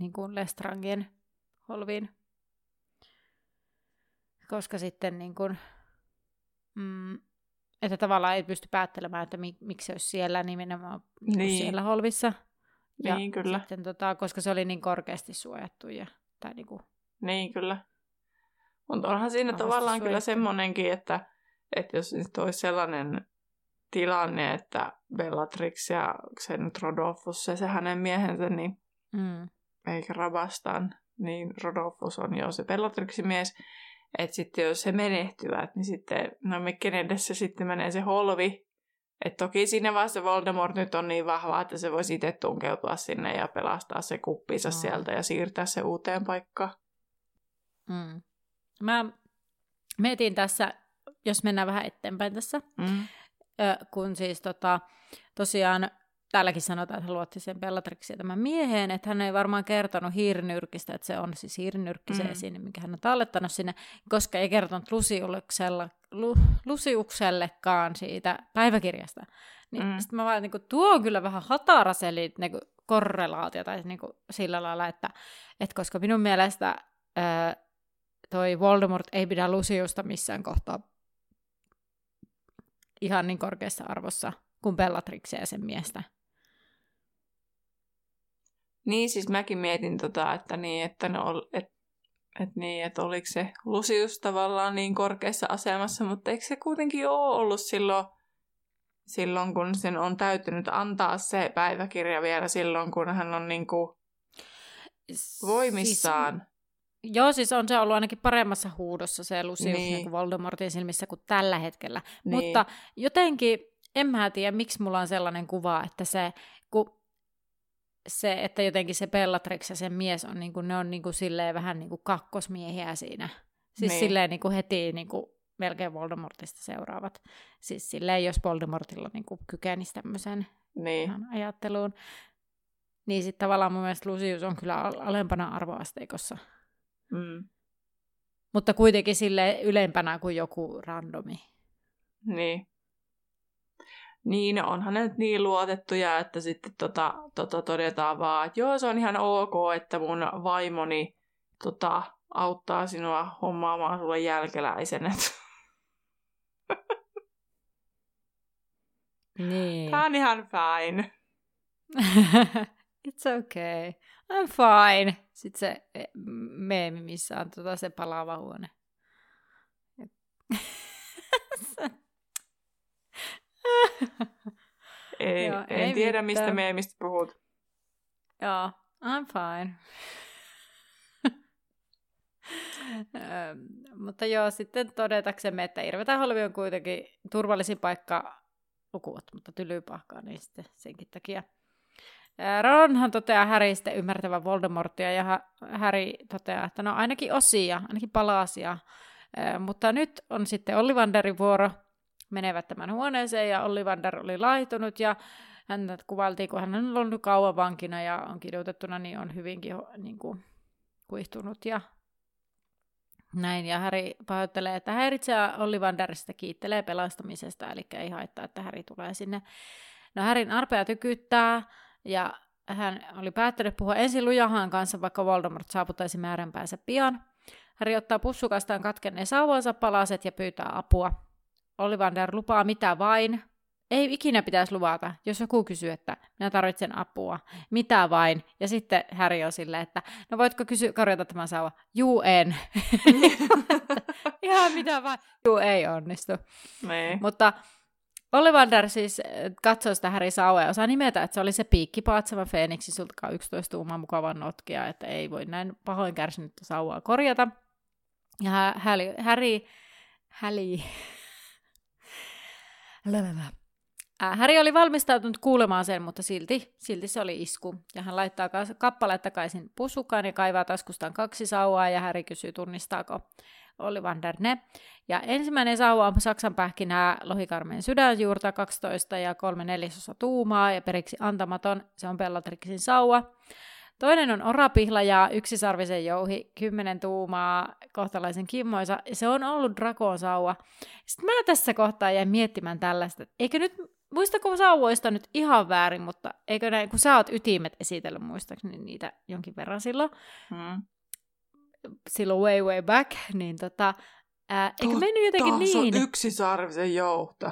niin kuin Lestrangien holviin. Koska sitten niin kuin, mm, että tavallaan ei pysty päättelemään, että mi- miksi se olisi siellä nimenomaan niin. siellä holvissa. Ja niin, kyllä. Sitten, tota, koska se oli niin korkeasti suojattu. Ja, tai niin, kuin, niin, kyllä. Mutta onhan siinä tavallaan suojattu. Kyllä semmoinenkin, että, että jos nyt olisi sellainen... tilanne, että Bellatrix ja se nyt Rodolfus ja se hänen miehensä, niin mm. eikä rabastaan, niin Rodolfus on jo se Bellatrixin mies, että sitten jos he menehtyvät, niin sitten, no mikken edessä sitten menee se holvi, että toki siinä vaiheessa Voldemort nyt on niin vahva, että se voisi itse tunkeutua sinne ja pelastaa se kuppinsa mm. sieltä ja siirtää se uuteen paikkaan. Mm. Mä mietin tässä, jos mennään vähän eteenpäin tässä, mm. Ö, kun siis tota, tosiaan täälläkin sanotaan, että hän luotti sen Bellatrixia tämän mieheen, että hän ei varmaan kertonut hiirinyrkistä, että se on siis hiirinyrkki se mm. esine, mikä hän on tallettanut sinne, koska ei kertonut Lusiuksella, Lu, Lusiuksellekaan siitä päiväkirjasta. Niin mm. sitten mä vaan, niin tuo on kyllä vähän hataraseli niin korrelaatio, tai niin sillä lailla, että, että koska minun mielestä ö, toi Voldemort ei pidä Lusiusta missään kohtaa ihan niin korkeassa arvossa kuin Bellatrixia ja sen miestä. Niin, siis mäkin mietin, tota, että, niin, että, no, et, et niin, että oliko se Lucius tavallaan niin korkeassa asemassa, mutta eikö se kuitenkin ole ollut silloin silloin, kun sen on täytynyt antaa se päiväkirja vielä silloin, kun hän on niin kuin voimissaan. Siis, joo, siis on se ollut ainakin paremmassa huudossa se Lucius niin. Niin kuin Voldemortin silmissä kuin tällä hetkellä. Niin. Mutta jotenkin en mä tiedä, miksi mulla on sellainen kuva, että se... Kun se, että jotenkin se Bellatrix ja sen mies on niinku, ne on niinku silleen vähän niinku kakkosmiehiä siinä. Siis niin. Silleen niinku heti niinku melkein Voldemortista seuraavat. Siis silleen, jos Voldemortilla niinku kykenisi tämmöisen niin. ajatteluun. Niin sitten tavallaan mun mielestä Lucius on kyllä alempana arvoasteikossa. Mm. Mutta kuitenkin silleen ylempänä kuin joku randomi. Niin. Niin, onhan ne nyt niin luotettuja, että sitten tota, tota todetaan vaan, että joo, se on ihan ok, että mun vaimoni tota, auttaa sinua hommaamaan sulle jälkeläisenet. Niin. Tää on ihan fine. It's okay. I'm fine. Sitten se meemi, missä on tota se palaava huone. Ei, joo, en ei tiedä, mitään. Mistä meemistä puhut. Joo, I'm fine. ähm, mutta joo, sitten todetaksemme, että Irvetan holvi on kuitenkin turvallisin paikka lukuot, mutta Tylypahkaa niin sitten senkin takia. Äh, Ronhan toteaa Harry sitten ymmärtävän Voldemortia, ja Harry toteaa, että no ainakin osia, ainakin palasia. Äh, mutta nyt on sitten Ollivanderin vuoro. Menevät tämän huoneeseen ja Ollivander oli laihtunut ja häntä kuvailtiin, kun hän on ollut kauan vankina ja on kidutettuna, niin on hyvinkin niin kuin, kuihtunut ja näin. Ja Harry pahoittelee, että häiritsee Ollivanderista, kiittelee pelastamisesta, eli ei haittaa, että Harry tulee sinne. No Harryn arpea tykyttää ja hän oli päättänyt puhua ensin Lujahan kanssa, vaikka Voldemort saaputaisi määränpäänsä pian. Harry ottaa pussukastaan katkenneen sauvansa palaset ja pyytää apua. Ollivander lupaa mitä vain. Ei ikinä pitäisi luvata, jos joku kysyy, että minä tarvitsen apua. Mitä vain. Ja sitten Harry on silleen, että no voitko kysyä, korjata tämän sauva? Juu, en. Ihan mitä vain. Juu, ei onnistu. Nee. Mutta Ollivander siis katsoi sitä Harry sauvaa ja osaa nimetä, että se oli se piikkipaatseva Feeniksi, sultakaa yksitoista tuumaa mukavaa notkea, että ei voi näin pahoin kärsinyttä sauvaa korjata. Ja Harry... Harry... Harry Harry oli valmistautunut kuulemaan sen, mutta silti, silti se oli isku. Ja hän laittaa kappaleen takaisin pusukaan ja kaivaa taskustaan kaksi sauvaa ja Harry kysyy, tunnistaako Ollivander ne. Ja ensimmäinen sauva on saksan pähkinää lohikarmeen sydänjuurta kaksitoista ja kolme neljäsosa tuumaa ja periksi antamaton. Se on Bellatrixin sauva. Toinen on orapihla ja yksisarvisen jouhi, kymmenen tuumaa, kohtalaisen kimmoisa. Se on ollut Dracon sauva. Sitten mä tässä kohtaa jäin miettimään tällaista. Eikö nyt, muistako sauvoista nyt ihan väärin, mutta eikö näin, kun sä oot ytimet esitellyt muistaakseni niitä jonkin verran silloin, hmm. silloin way way back, niin tota, ää, eikö mennyt jotenkin niin? Totta, se on yksisarvisen jouhta.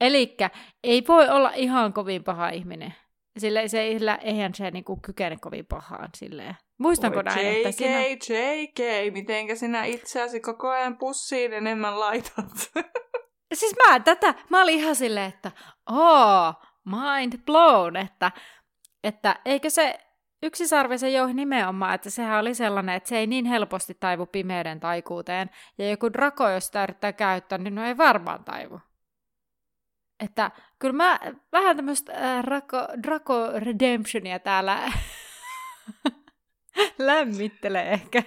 Elikkä ei voi olla ihan kovin paha ihminen. Silleen se ei, eihän se niinku kykene kovin pahaan silleen. Muistanko Oi, näin, J K, että sinä... J K, J K, mitenkä sinä itseäsi koko ajan pussiin enemmän laitat? Siis mä tätä, mä olin ihan silleen, että oh, mind blown, että, että eikö se yksisarvisen jouhi nimenomaan, että sehän oli sellainen, että se ei niin helposti taivu pimeyden taikuuteen, ja joku Draco, jos sitä yrittää käyttää, niin no ei varmaan taivu. Että kyllä mä vähän tämmöistä äh, Draco Redemptionia täällä lämmittelee ehkä.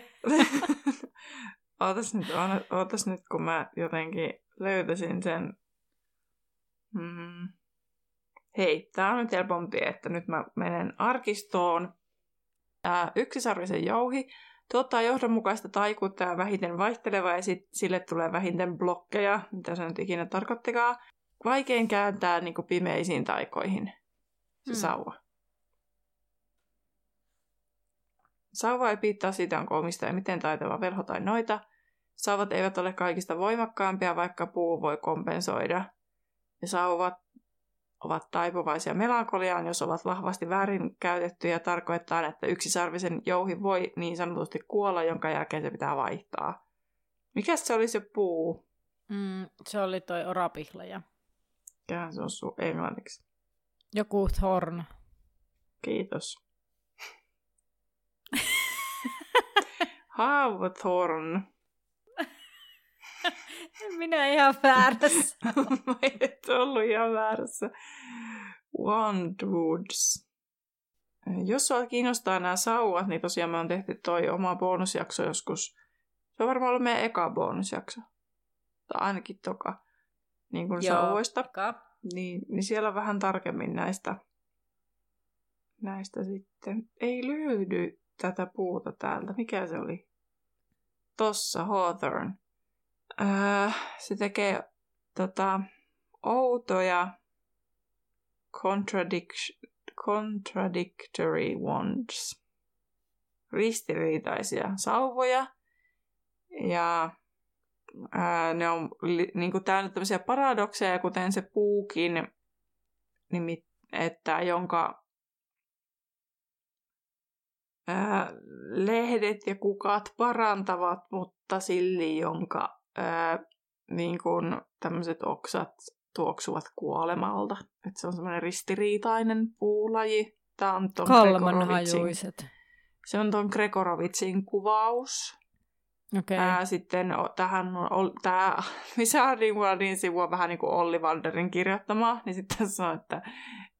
ootas, nyt, ootas nyt, kun mä jotenkin löytäisin sen. Mm. Hei, tää on nyt helpompi, että nyt mä menen arkistoon. Ää, yksisarvisen jouhi tuottaa johdonmukaista taikuutta ja vähiten vaihtelevaa ja sit sille tulee vähiten blokkeja, mitä se nyt ikinä tarkoittikaan. Vaikein kääntää niin kuin pimeisiin taikoihin se hmm. sauva. Sauva ei piittaa siitä, onko omistaja miten taitava velho tai noita. Sauvat eivät ole kaikista voimakkaampia, vaikka puu voi kompensoida. Ja sauvat ovat taipuvaisia melankoliaan, jos ovat vahvasti väärinkäytettyjä. Tarkoittaa, että yksisarvisen jouhi voi niin sanotusti kuolla, jonka jälkeen se pitää vaihtaa. Mikäs se oli se puu? Mm, se oli toi orapihlaja. Mikähän se on sun englanniksi? Joku Thorn. Kiitos. Hawthorn. Minä ihan väärässä. Mä et ollut ihan väärässä. Wandwoods. Jos sua kiinnostaa nämä sauvat, niin tosiaan me on tehty toi oma bonusjakso joskus. Se on varmaan ollut meidän eka bonusjakso. Tai ainakin toka. Niin kuin sauvoista. Niin, niin siellä vähän tarkemmin näistä. Näistä sitten. Ei löydy tätä puuta täältä. Mikä se oli? Tossa, Hawthorn. Öö, se tekee tota, outoja contradic- contradictory wands. Ristiriitaisia sauvoja. Ja öö, ne on li- niinku täynnä tämmöisiä paradokseja, kuten se puukin, nimit- että jonka öö, lehdet ja kukat parantavat, mutta silti jonka Öö, niin kuin tämmöiset oksat tuoksuvat kuolemalta. Että se on semmoinen ristiriitainen puulaji. Tämä on ton Gregorovitsin. Se on ton Gregorovitsin kuvaus. Okay. Ää, sitten o, tähän on tämä Wizarding Worldin sivu on vähän niin kuin Ollivanderin kirjoittama. Niin sitten tässä on, että,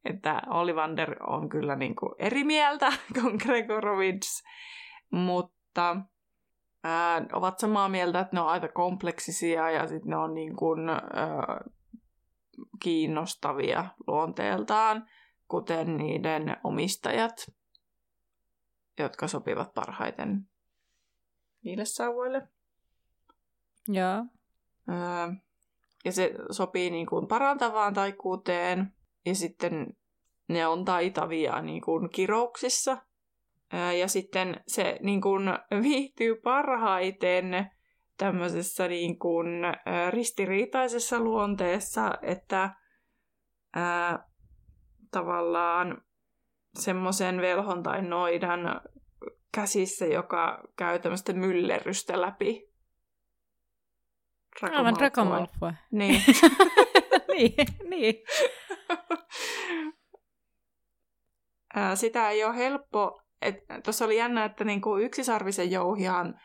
että Ollivander on kyllä niin kuin eri mieltä kuin Gregorovitsch. Mutta Äh, ovat samaa mieltä, että ne on aika kompleksisia ja sitten ne on niin kuin, äh, kiinnostavia luonteeltaan, kuten niiden omistajat, jotka sopivat parhaiten niille sauvoille. Ja, äh, ja se sopii niin kuin parantavaan taikuuteen ja sitten ne on taitavia niin kuin kirouksissa. Ja sitten se niin kuin viihtyy parhaiten tämmöisessä niin kuin ristiriitaisessa luonteessa, että ää, tavallaan semmoisen velhon tai noidan käsissä, joka käy tämmöistä myllerrystä läpi. Draco Malfoy. Malfoy. Niin. niin, niin. ää, sitä ei ole helppo. Tuossa oli jännä, että niinku yksisarvisen jouhihan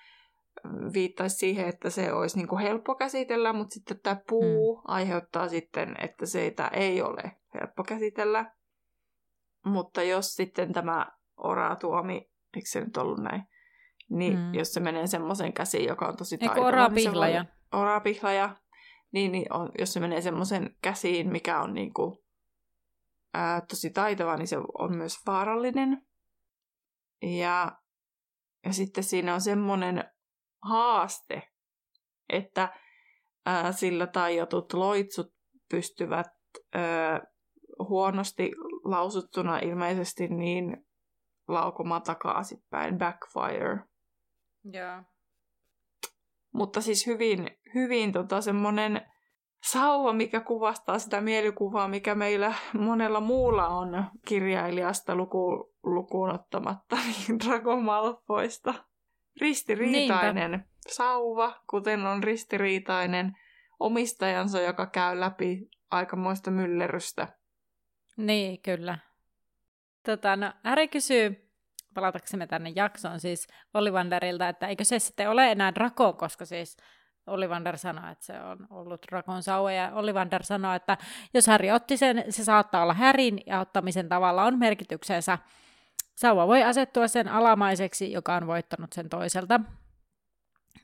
viittaisi siihen, että se olisi niinku helppo käsitellä, mutta sitten tämä puu mm. aiheuttaa sitten, että sitä ei ole helppo käsitellä. Mutta jos sitten tämä oratuomi, eikö se nyt ollut näin, niin mm. jos se menee semmoisen käsiin, joka on tosi taitava. Eikö orapihlaja? Niin voi, orapihlaja, niin, niin on, jos se menee semmoisen käsiin, mikä on niinku, ää, tosi taitava, niin se on myös vaarallinen. Ja, ja sitten siinä on semmoinen haaste, että ää, sillä taiotut loitsut pystyvät ää, huonosti lausuttuna ilmeisesti niin laukomaan takaisinpäin, backfire. Joo. Mutta siis hyvin, hyvin tota semmoinen sauva, mikä kuvastaa sitä mielikuvaa, mikä meillä monella muulla on kirjailijasta luku, lukuun ottamatta, niin Draco Malfoysta. Ristiriitainen Niinpä. Sauva, kuten on ristiriitainen omistajansa, joka käy läpi aikamoista myllerrystä. Niin, kyllä. Tota, no, Harry kysyy, palataksemme tänne jaksoon siis Ollivanderilta, että eikö se sitten ole enää Draco, koska siis Ollivander sanoi, että se on ollut Dracon sauva, ja Ollivander sanoi, että jos Harry otti sen, se saattaa olla Härin, ja ottamisen tavalla on merkityksensä. Sauva voi asettua sen alamaiseksi, joka on voittanut sen toiselta.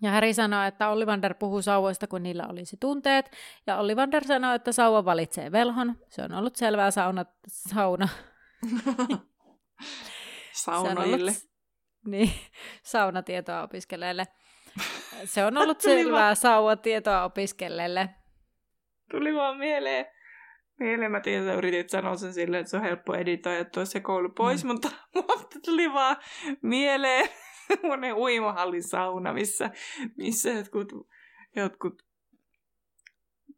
Ja Harry sanoi, että Ollivander puhuu sauvoista, kun niillä olisi tunteet, ja Ollivander sanoi, että sauva valitsee velhon. Se on ollut selvää sauna... sauna. Saunoille. Ollut... Niin, saunatietoa opiskeleille. Se on ollut selvää sauvatietoa opiskelijalle. Tuli vaan mieleen. Mieleen mä tiedän, että yritit sanoa sen silleen, että se on helppo editoida ja tuoda se koulu pois, mm. mutta mutta tuli vaan mieleen semmoinen uimahallin sauna, missä, missä jotkut, jotkut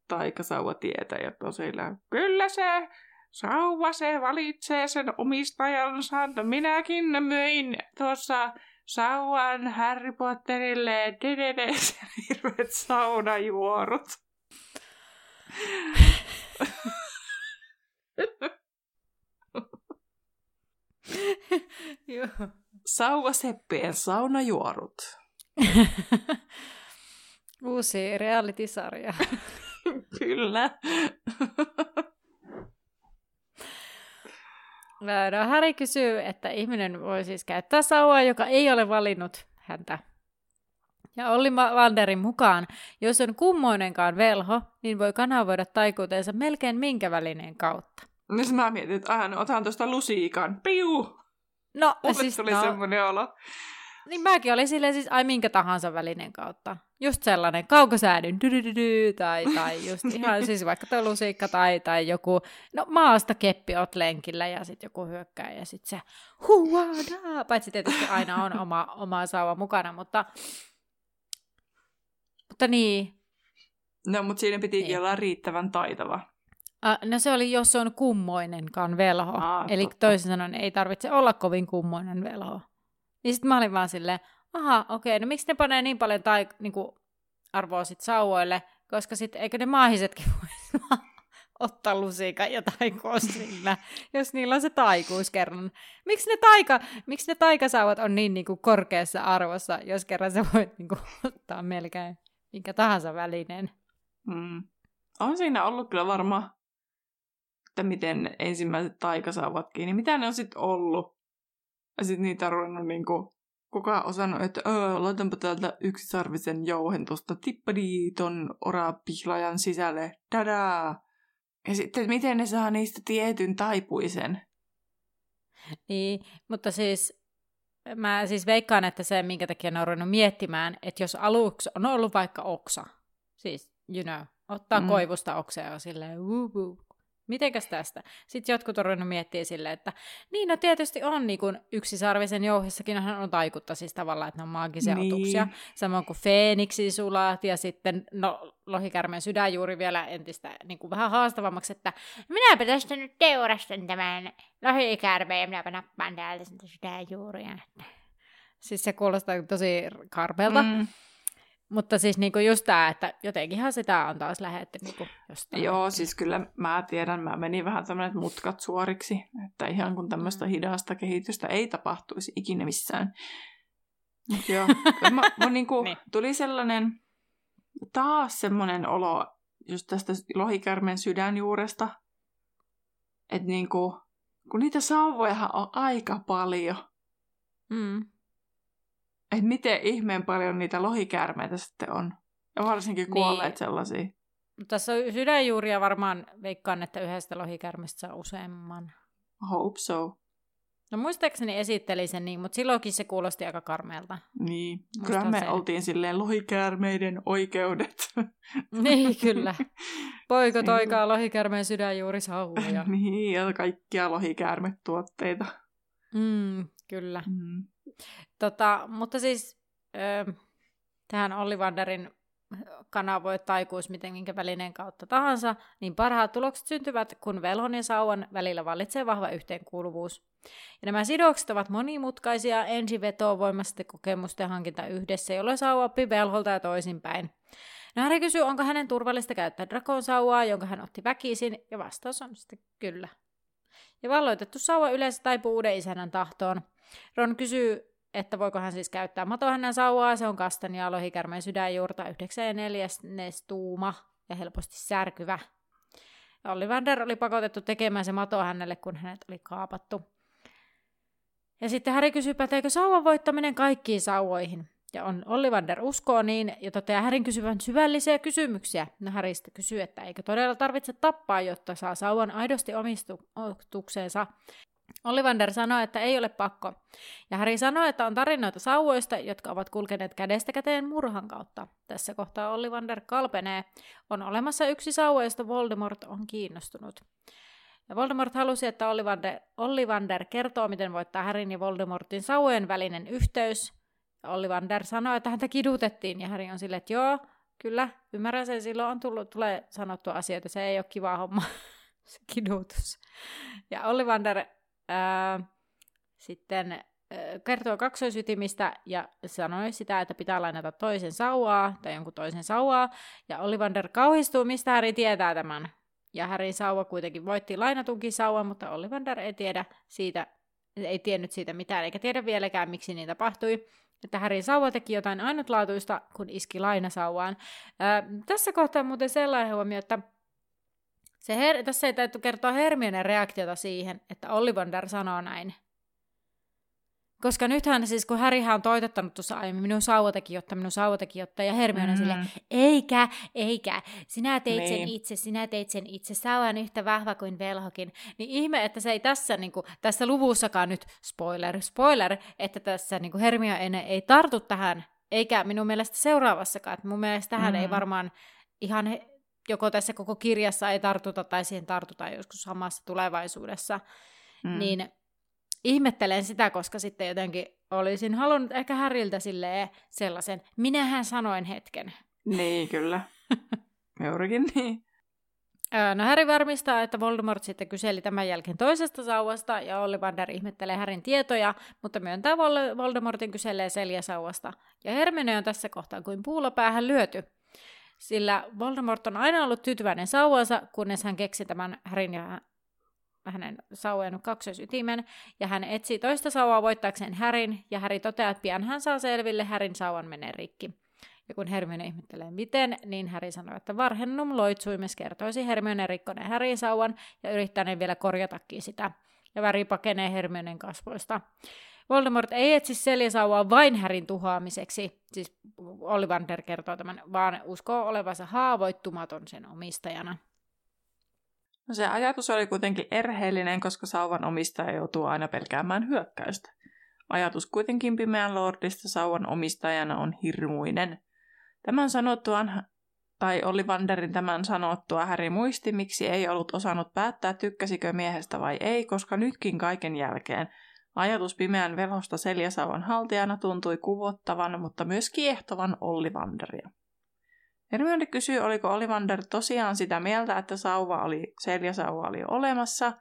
taikasauvatietäjät on siellä. Kyllä se sauva, se valitsee sen omistajansa. Minäkin möin tuossa... sauvan Harry Potterille dededeisen hirveät saunajuorut. Sauvaseppien saunajuorut. Uusi reality-sarja. Kyllä. No, Harry kysyy, että ihminen voi siis käyttää sauvaa, joka ei ole valinnut häntä. Ja Ollivanderin mukaan, jos on kummoinenkaan velho, niin voi kanavoida taikuuteensa melkein minkä välineen kautta. No mä mietin, että aina otan tuosta lusiikan. Piu! No, Mulle siis, tuli no, semmoinen olo. Niin mäkin olin silleen siis, ai minkä tahansa välinen kautta. Just sellainen kaukosäädyn dydydydy, tai, tai just ihan siis vaikka tuo lusikka tai, tai joku, no maasta keppi oot lenkillä ja sitten joku hyökkää ja sitten se huuadaa. Paitsi tietysti aina on oma, oma sauva mukana, mutta, mutta niin. No mutta siinä pitikin niin. olla riittävän taitava. No se oli, jos on kummoinenkaan velho. Aa, Eli totta. Toisin sanoen ei tarvitse olla kovin kummoinen velho. Niin sit mä olin vaan silleen, aha, okei, no miksi ne panee niin paljon taik- niinku arvoa sit sauvoille, koska sit eikö ne maahisetkin voisi ottaa lusikan ja taikoa sillä, jos niillä on se taikuus kerran. Miksi ne, taika, miksi ne taikasauvat on niin niinku korkeassa arvossa, jos kerran sä voit niinku ottaa melkein minkä tahansa välinen? Mm. On siinä ollut kyllä varmaan, että miten ensimmäiset taikasauvatkin, niin mitä ne on sitten ollut? Ja sitten niitä on ruvennut niinku, kukaan osannut, että öö, laitanpa täältä yksisarvisen jouhen tuosta tippadii ton orapihlajan sisälle, dadaa. Ja sitten, miten ne saa niistä tietyn taipuisen? Niin, mutta siis mä siis veikkaan, että se minkä takia ne on ruvennut miettimään, että jos aluksi on ollut vaikka oksa, siis you know, ottaa mm. koivusta oksea silleen uuuu. Mitenkäs tästä? Sitten jotkut on ruvennut miettimään silleen, että niin no tietysti on niin kuin yksisarvisen jouhissakin on taikutta siis tavallaan, että ne on maagisia niin. otuksia. Samoin kuin feeniksisulat ja sitten no, lohikärmen sydän juuri vielä entistä niin kuin vähän haastavammaksi, että minäpä tästä nyt teurastan tämän lohikärmen ja minäpä nappaan täältä sitä sydänjuuria. Siis se kuulostaa tosi karpeelta. Mm. Mutta siis niinku just tämä, että jotenkinhan sitä on taas lähdetty niinku jostain. Joo, siis kyllä mä tiedän, mä menin vähän tämmöiset mutkat suoriksi, että ihan kun tämmöistä hidasta kehitystä ei tapahtuisi ikinä missään. Mutta joo, mä, mä niinku, niin. tuli sellainen, taas semmoinen olo just tästä lohikärmen sydänjuuresta, että niinku, kun niitä sauvojahan on aika paljon. Mm. Että miten ihmeen paljon niitä lohikäärmeitä sitten on. Ja varsinkin kuolleet niin. sellaisia. Tässä on sydänjuuria varmaan, veikkaan, että yhdestä lohikäärmestä saa useamman. Hope so. No muistaakseni esitteli sen niin, mutta silloinkin se kuulosti aika karmeelta. Niin, kyllä me oltiin silleen lohikäärmeiden oikeudet. Niin, kyllä. Poiko toikaa lohikäärmeen sydänjuurisauvoja. Niin, ja kaikkia lohikäärmetuotteita. Mm, kyllä. Mm. Tota, mutta siis ö, tähän Ollivanderin kanavoi taikuus miten minkä välineen kautta tahansa, niin parhaat tulokset syntyvät, kun velhon ja sauvan välillä vallitsee vahva yhteenkuuluvuus. Ja nämä sidokset ovat monimutkaisia ensivetovoimasta kokemusten hankinta yhdessä, jolloin sauva oppii velholta ja toisinpäin. No Harry kysyy, onko hänen turvallista käyttää Dracon sauvaa, jonka hän otti väkisin, ja vastaus on sitten kyllä. Ja valloitettu sauva yleensä taipuu uuden isännän tahtoon. Ron kysyy, että voiko hän siis käyttää matohännän sauvaa, se on kastania, lohikärmeen sydänjuurta, yhdeksän ja neljännes tuuma ja helposti särkyvä. Ollivander oli pakotettu tekemään se matohännälle, kun hänet oli kaapattu. Ja sitten Harry kysyy, päteekö sauvan voittaminen kaikkiin sauvoihin? Ja on Ollivander uskoo niin, ja toteaa Harryn kysyvän syvällisiä kysymyksiä. No Harry sitten kysyy, että eikö todella tarvitse tappaa, jotta saa sauvan aidosti omistukseensa. Ollivander sanoi, että ei ole pakko. Ja Harry sanoi, että on tarinoita sauvoista, jotka ovat kulkeneet kädestä käteen murhan kautta. Tässä kohtaa Ollivander kalpenee. On olemassa yksi sauva, josta Voldemort on kiinnostunut. Ja Voldemort halusi, että Ollivander, Ollivander kertoo, miten voittaa Harryn ja Voldemortin sauvojen välinen yhteys. Ja Ollivander sanoi, että häntä kidutettiin. Ja Harry on silleen, että joo, kyllä, ymmärrän sen. Silloin on tullut, tulee sanottua asioita. Se ei ole kiva homma, se kidutus. Ja Ollivander... Öö, sitten öö, kertoo kaksoisytimistä ja sanoi sitä, että pitää lainata toisen sauvaa tai jonkun toisen sauvaa. Ja Ollivander kauhistuu, mistä Harry tietää tämän. ja Harryn sauva kuitenkin voitti lainatunkin sauvan, mutta Ollivander ei tiedä siitä, ei tiennyt siitä mitään, eikä tiedä vieläkään, miksi niin tapahtui. Että Harryn sauva teki jotain ainutlaatuista, kun iski lainasauvaan. Ää, tässä kohtaa muuten sellainen huomio, että se her- tässä ei täytyy kertoa Hermionen reaktiota siihen, että Ollivander sanoo näin. Koska nythän siis, kun Harryhän on toitottanut tuossa aiemmin, minun sauva teki jotta, minun sauva teki jotta, ja Hermione mm. sille, eikä, eikä, sinä teit niin. sen itse, sinä teit sen itse, sauva on yhtä vahva kuin velhokin. Niin ihme, että se ei tässä, niin kuin, tässä luvussakaan nyt, spoiler, spoiler, että tässä niin kuin Hermione ei tartu tähän, eikä minun mielestä seuraavassakaan. Että mun mielestä tähän mm. ei varmaan ihan, he, joko tässä koko kirjassa ei tartuta, tai siihen tartutaan joskus samassa tulevaisuudessa, mm. niin... Ihmettelen sitä, koska sitten jotenkin olisin halunnut ehkä Harryltä silleen sellaisen, minähän sanoin hetken. Niin, kyllä. Juurikin niin. No Harry varmistaa, että Voldemort sitten kyseli tämän jälkeen toisesta sauvasta, ja Ollivander ihmettelee Harryn tietoja, mutta myöntää Voldemortin kyselee seljasauvasta. Ja Hermione on tässä kohtaa kuin puulla päähän lyöty. Sillä Voldemort on aina ollut tyytyväinen sauvansa, kunnes hän keksi tämän Harryn ja hänen sauvojen kaksoisytimen, ja hän etsii toista sauvaa voittaakseen Harryn, ja Harry toteaa, että pian hän saa selville, Harryn sauvan menee rikki. Ja kun Hermione ihmettelee miten, niin Harry sanoo, että varhennum loitsuimes kertoisi Hermione rikkoneen Harryn sauvan, ja yrittäneen vielä korjatakin sitä, ja Harry pakenee Hermionen kasvoista. Voldemort ei etsi seljasauvaa vain Harryn tuhoamiseksi, siis Ollivander kertoo tämän, vaan uskoo olevansa haavoittumaton sen omistajana. No se ajatus oli kuitenkin erheellinen, koska sauvan omistaja joutuu aina pelkäämään hyökkäystä. Ajatus kuitenkin pimeän lordista sauvan omistajana on hirmuinen. Tämän sanottuaan, tai Ollivanderin tämän sanottua, Harry muisti, miksi ei ollut osannut päättää, tykkäsikö miehestä vai ei, koska nytkin kaiken jälkeen ajatus pimeän velhosta seljäsauvan haltijana tuntui kuvottavan, mutta myös kiehtovan Ollivanderia. Hermione kysyi, oliko Ollivander tosiaan sitä mieltä, että sauva oli, seljäsauva oli olemassa,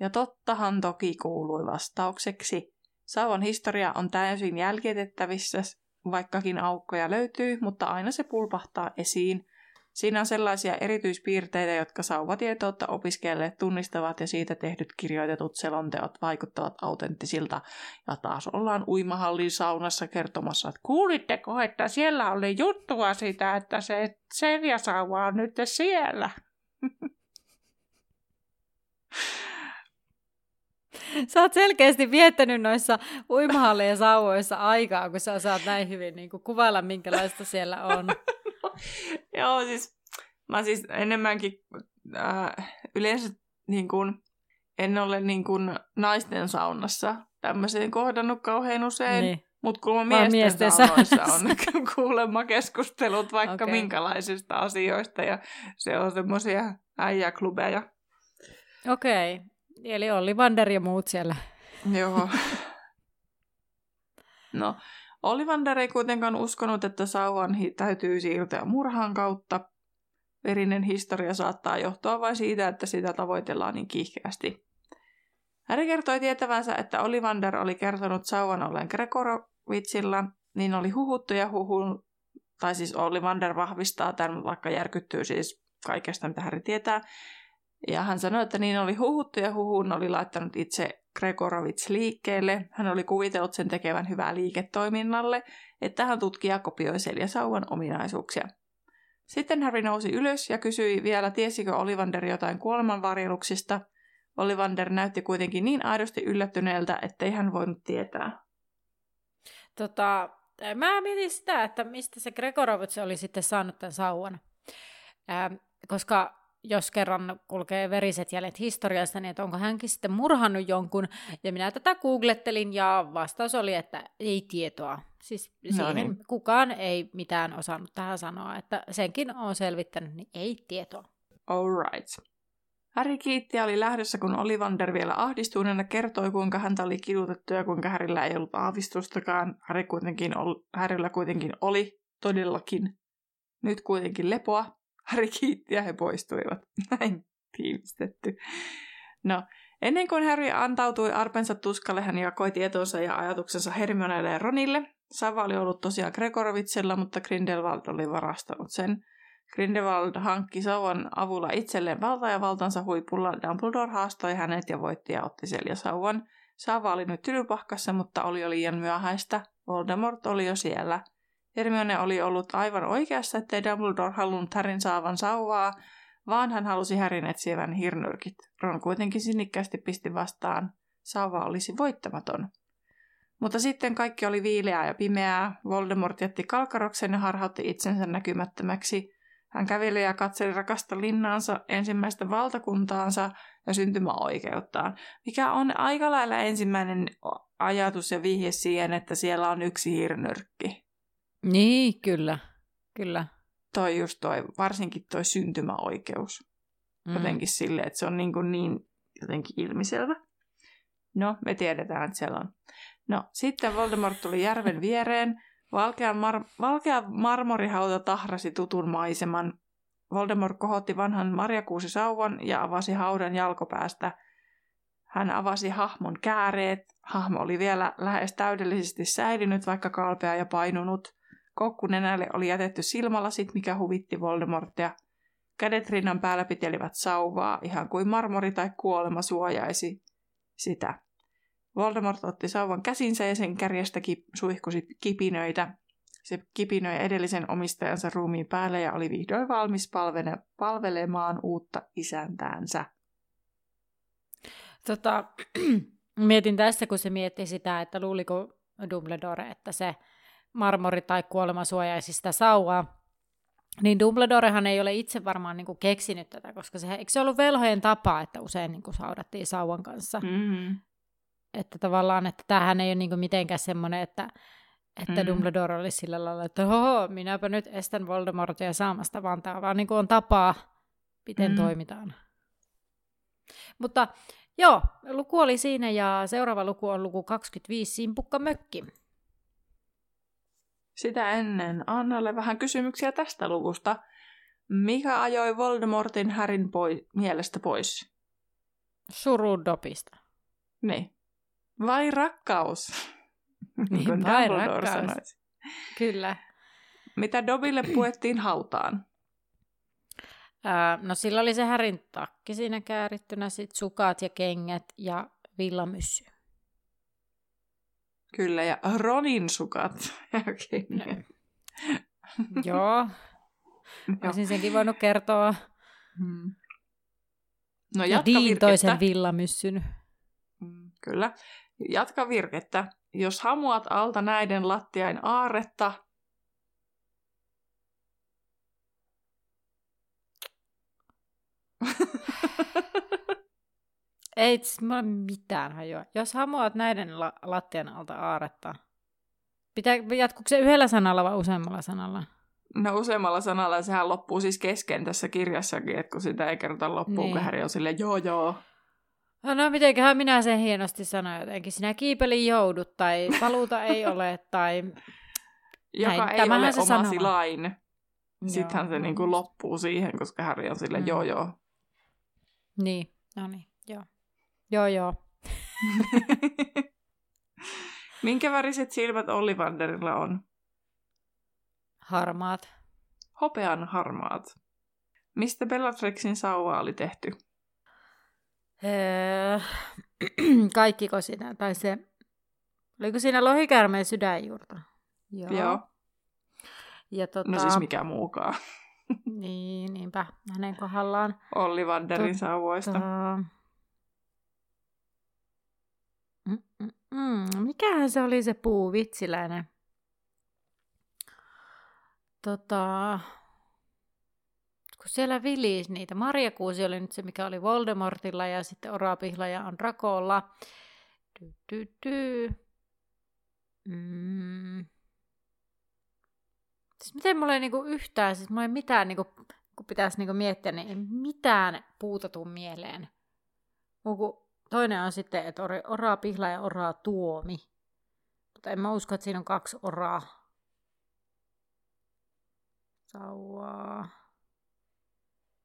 ja tottahan toki kuului vastaukseksi. Sauvan historia on täysin jäljitettävissä, vaikkakin aukkoja löytyy, mutta aina se pulpahtaa esiin. Siinä on sellaisia erityispiirteitä, jotka sauvatietoutta opiskelleet tunnistavat, ja siitä tehdyt kirjoitetut selonteot vaikuttavat autenttisilta. Ja taas ollaan uimahallin saunassa kertomassa, että kuulitteko, että siellä oli juttua sitä, että se seljäsauva on nyt siellä. Sä oot selkeästi viettänyt noissa uimahallien sauvoissa aikaa, kun sä osaat näin hyvin niin kuin kuvailla, minkälaista siellä on. Joo, siis mä siis enemmänkin äh, yleensä niin kun, en ole niin kun, naisten saunassa tämmöiseen kohdannut kauhean usein, niin. Mutta kun miesten, miesten saunoissa on kuulemma keskustelut vaikka okay. minkälaisista asioista, ja se on semmoisia äijäklubeja. Okei, okay. Eli Ollivander ja muut siellä. Joo. No. Ollivander ei kuitenkaan uskonut, että sauvan täytyy siirtyä murhan kautta. Verinen historia saattaa johtua vain siitä, että sitä tavoitellaan niin kiihkeästi. Harry kertoi tietävänsä, että Ollivander oli kertonut sauvan olleen Gregorovitschilla, niin oli huhuttu ja huhun, tai siis Ollivander vahvistaa tämän, vaikka järkyttyy siis kaikesta, mitä Harry tietää. Ja hän sanoi, että niin oli huhuttu ja huhun oli laittanut itse Gregorovitsch liikkeelle. Hän oli kuvitellut sen tekevän hyvää liiketoiminnalle, että hän tutki ja kopioi seljäsauvan ominaisuuksia. Sitten Harry nousi ylös ja kysyi vielä, tiesikö Ollivander jotain kuolemanvarjeluksista. Ollivander näytti kuitenkin niin aidosti yllättyneeltä, ettei hän voinut tietää. Tota, mä mietin sitä, että mistä se Gregorovitsch oli sitten saanut tämän sauvan. Ähm, koska... jos kerran kulkee veriset jäljet historiasta, niin että onko hänkin sitten murhannut jonkun. Ja minä tätä googlettelin ja vastaus oli, että ei tietoa. Siis no niin. Kukaan ei mitään osannut tähän sanoa, että senkin on selvittänyt, niin ei tietoa. All right. Harry kiitti ja oli lähdössä, kun Ollivander vielä ahdistuneena kertoi, kuinka häntä oli kidutettu ja kuinka Harryllä ei ollut aavistustakaan. Harry kuitenkin oli, Harryllä kuitenkin oli todellakin nyt kuitenkin lepoa. Harry kiitti ja he poistuivat. Näin tiivistetty. No, ennen kuin Harry antautui arpensa tuskalle, hän jakoi tietonsa ja ajatuksensa Hermionelle ja Ronille. Sauva oli ollut tosiaan Gregorovitschilla, mutta Grindelwald oli varastanut sen. Grindelwald hankki sauvan avulla itselleen valta ja valtansa huipulla Dumbledore haastoi hänet ja voitti ja otti seljäsauvan. Saava oli nyt Tylypahkassa, mutta oli jo liian myöhäistä. Voldemort oli jo siellä. Hermione oli ollut aivan oikeassa, ettei Dumbledore halunnut Harryn saavan sauvaa, vaan hän halusi Harryn etsivän hirnyrkit. Ron kuitenkin sinnikkäästi pisti vastaan. Sauva olisi voittamaton. Mutta sitten kaikki oli viileää ja pimeää. Voldemort jätti kalkaroksen ja harhautti itsensä näkymättömäksi. Hän käveli ja katseli rakasta linnaansa, ensimmäistä valtakuntaansa ja syntymäoikeuttaan, mikä on aika lailla ensimmäinen ajatus ja vihje siihen, että siellä on yksi hirnyrkki. Niin, kyllä. Kyllä. Toi just toi, varsinkin toi syntymäoikeus. Mm. Jotenkin silleen, että se on niin, niin jotenkin ilmiselvä. No, me tiedetään, että siellä on. No, sitten Voldemort tuli järven viereen. Valkea, mar- valkea marmorihauta tahrasi tutun maiseman. Voldemort kohotti vanhan marjakuusisauvan ja avasi haudan jalkopäästä. Hän avasi hahmon kääreet. Hahmo oli vielä lähes täydellisesti säilynyt, vaikka kalpea ja painunut. Koukkunenälle oli jätetty silmälasit, mikä huvitti Voldemortia. Kädet rinnan päällä pitelivät sauvaa, ihan kuin marmori tai kuolema suojaisi sitä. Voldemort otti sauvan käsinsä ja sen kärjestä kip- suihkusi kipinöitä. Se kipinöi edellisen omistajansa ruumiin päälle ja oli vihdoin valmis palvele- palvelemaan uutta isäntäänsä. Tota, mietin tässä, kun se mietti sitä, että luuliko Dumbledore, että se marmori tai kuolema suojaisi sitä sauvaa. Niin Dumbledorehan ei ole itse varmaan niinku keksinyt tätä, koska se, eikö se ollut velhojen tapa, että usein niinku saudattiin sauvan kanssa. Mm-hmm. Että tavallaan, että tämähän ei ole niinku mitenkään semmoinen, että, että mm-hmm. Dumbledore olisi sillä lailla, että hoho, minäpä nyt estän Voldemortia saamasta, vaan tämä vaan niinku on tapaa, miten mm-hmm. toimitaan. Mutta joo, luku oli siinä ja seuraava luku on luku kaksikymmentäviisi, Simpukkamökki. Sitä ennen Annalle vähän kysymyksiä tästä luvusta. Mikä ajoi Voldemortin Harryn poi- mielestä pois? Suru Dobbysta. Niin. Vai rakkaus? Niin kuin vai Dumbledore rakkaus. Sanoisi. Kyllä. Mitä Dobbylle puettiin hautaan? Öö, no sillä oli se Harryn takki siinä käärittynä, sit sukat ja kengät ja villamyssy. Kyllä, ja Ronin sukat. Okay. No. Joo. Olisin senkin voinut kertoa. Hmm. No, ja Dean virkettä. Toi sen villamyssyn. Kyllä. Jatka virkettä. Jos hamuat alta näiden lattiain aarretta. Ei mulla mitään hajoa. Jos hamuat näiden la- lattian alta aaretta. Pitää, jatkuuko se yhdellä sanalla vai useammalla sanalla? No useammalla sanalla, ja sehän loppuu siis kesken tässä kirjassakin, että kun sitä ei kerrota loppuun, niin. Kun Harry on silleen joo joo. No mitenköhän minä sen hienosti sanoin jotenkin. Sinä kiipeliin joudut, tai paluuta ei ole, tai... Joka näin, ei ole se omasi sanoma. Lain. Sittenhän se niin kuin loppuu siihen, koska Harry on silleen mm. joo joo. Niin, no niin. Joo, joo. joo. Minkä väriset silmät Ollivanderilla on? Harmaat. Hopean harmaat. Mistä Bellatrixin sauva oli tehty? Öö, kaikkiko siinä? Tai se, oliko siinä lohikäärmeen sydänjuurta? Joo. joo. Ja tota... No siis mikä muukaan. niin, niinpä. Hänen kohdallaan. Ollivanderin sauvoista. Mm, mikähän se oli se puu vitsiläinen? Tota, kun siellä vilisi niitä. Marjakuusi oli nyt se, mikä oli Voldemortilla ja sitten orapihla on Dracolla. Ty, ty, ty. Mm. Siis miten mulla ei niinku yhtään, siis mulla ei mitään, niinku, kun pitäisi niinku miettiä, niin ei mitään puuta tuu mieleen. Mulla toinen on sitten, että oraa pihla ja oraa tuomi. Mutta en mä usko, että siinä on kaksi oraa. Sauvaa.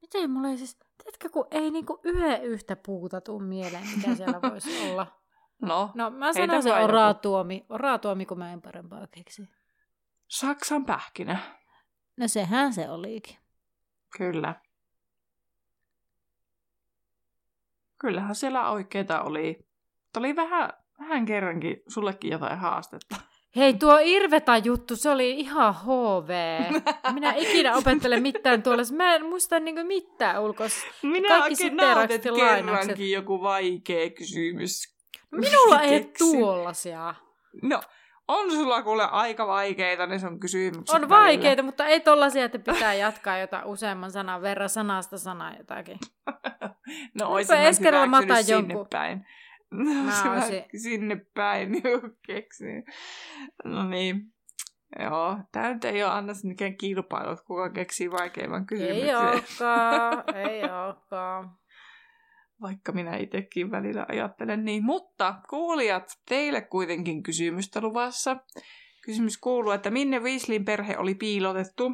Miten mulla ei siis... Tiedätkö, kun ei niinku yhden yhtä puuta tuu mieleen, mitä siellä voisi olla. No, no mä sanon se oraa tuomi. Oraa tuomi, kun mä en parempaa keksi. Saksan pähkinä. No sehän se olikin. Kyllä. Kyllähän siellä oikeeta oli. Tämä oli vähän, vähän kerrankin sullekin jotain haastetta. Hei, tuo Irveta-juttu, se oli ihan H V. Minä ikinä opettelen mitään tuolla. Mä en muista niinku mitään ulkossa. Minä oikein nautin kerrankin joku vaikea kysymys. Minulla ei ole tuollaisia. No, on sulla kuule aika vaikeita ne sun kysymykset. On vaikeita, välillä. Mutta ei tollaisia, että pitää jatkaa jotain useamman sanan verran sanasta sanaa jotakin. No, olisin mä hyväksynyt sinne päin. No, mä olisin sinne päin keksin. No niin. Joo, tää nyt ei ole Anna mikään kilpailu, kuka keksii vaikeimman kysymyksen. Ei olekaan, ei olekaan. Vaikka minä itsekin välillä ajattelen niin. Mutta kuulijat, teille kuitenkin kysymystä luvassa. Kysymys kuuluu, että minne Weasleyn perhe oli piilotettu?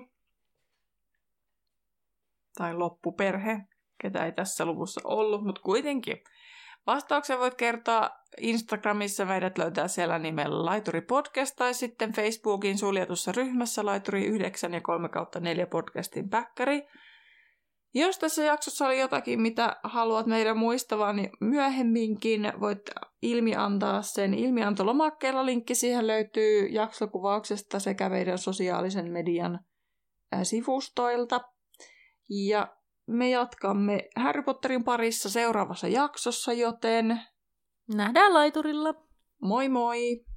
Tai loppuperhe, ketä ei tässä luvussa ollut, mutta kuitenkin. Vastauksen voit kertoa Instagramissa, meidät löytää siellä nimellä Laituri Podcast, tai sitten Facebookin suljetussa ryhmässä Laituri yhdeksän ja kolme kautta neljä podcastin päkkäri. Jos tässä jaksossa oli jotakin, mitä haluat meidän muistavan, niin myöhemminkin voit ilmiantaa sen ilmiantolomakkeella. Linkki siihen löytyy jaksokuvauksesta sekä meidän sosiaalisen median sivustoilta. Ja me jatkamme Harry Potterin parissa seuraavassa jaksossa, joten nähdään laiturilla! Moi moi!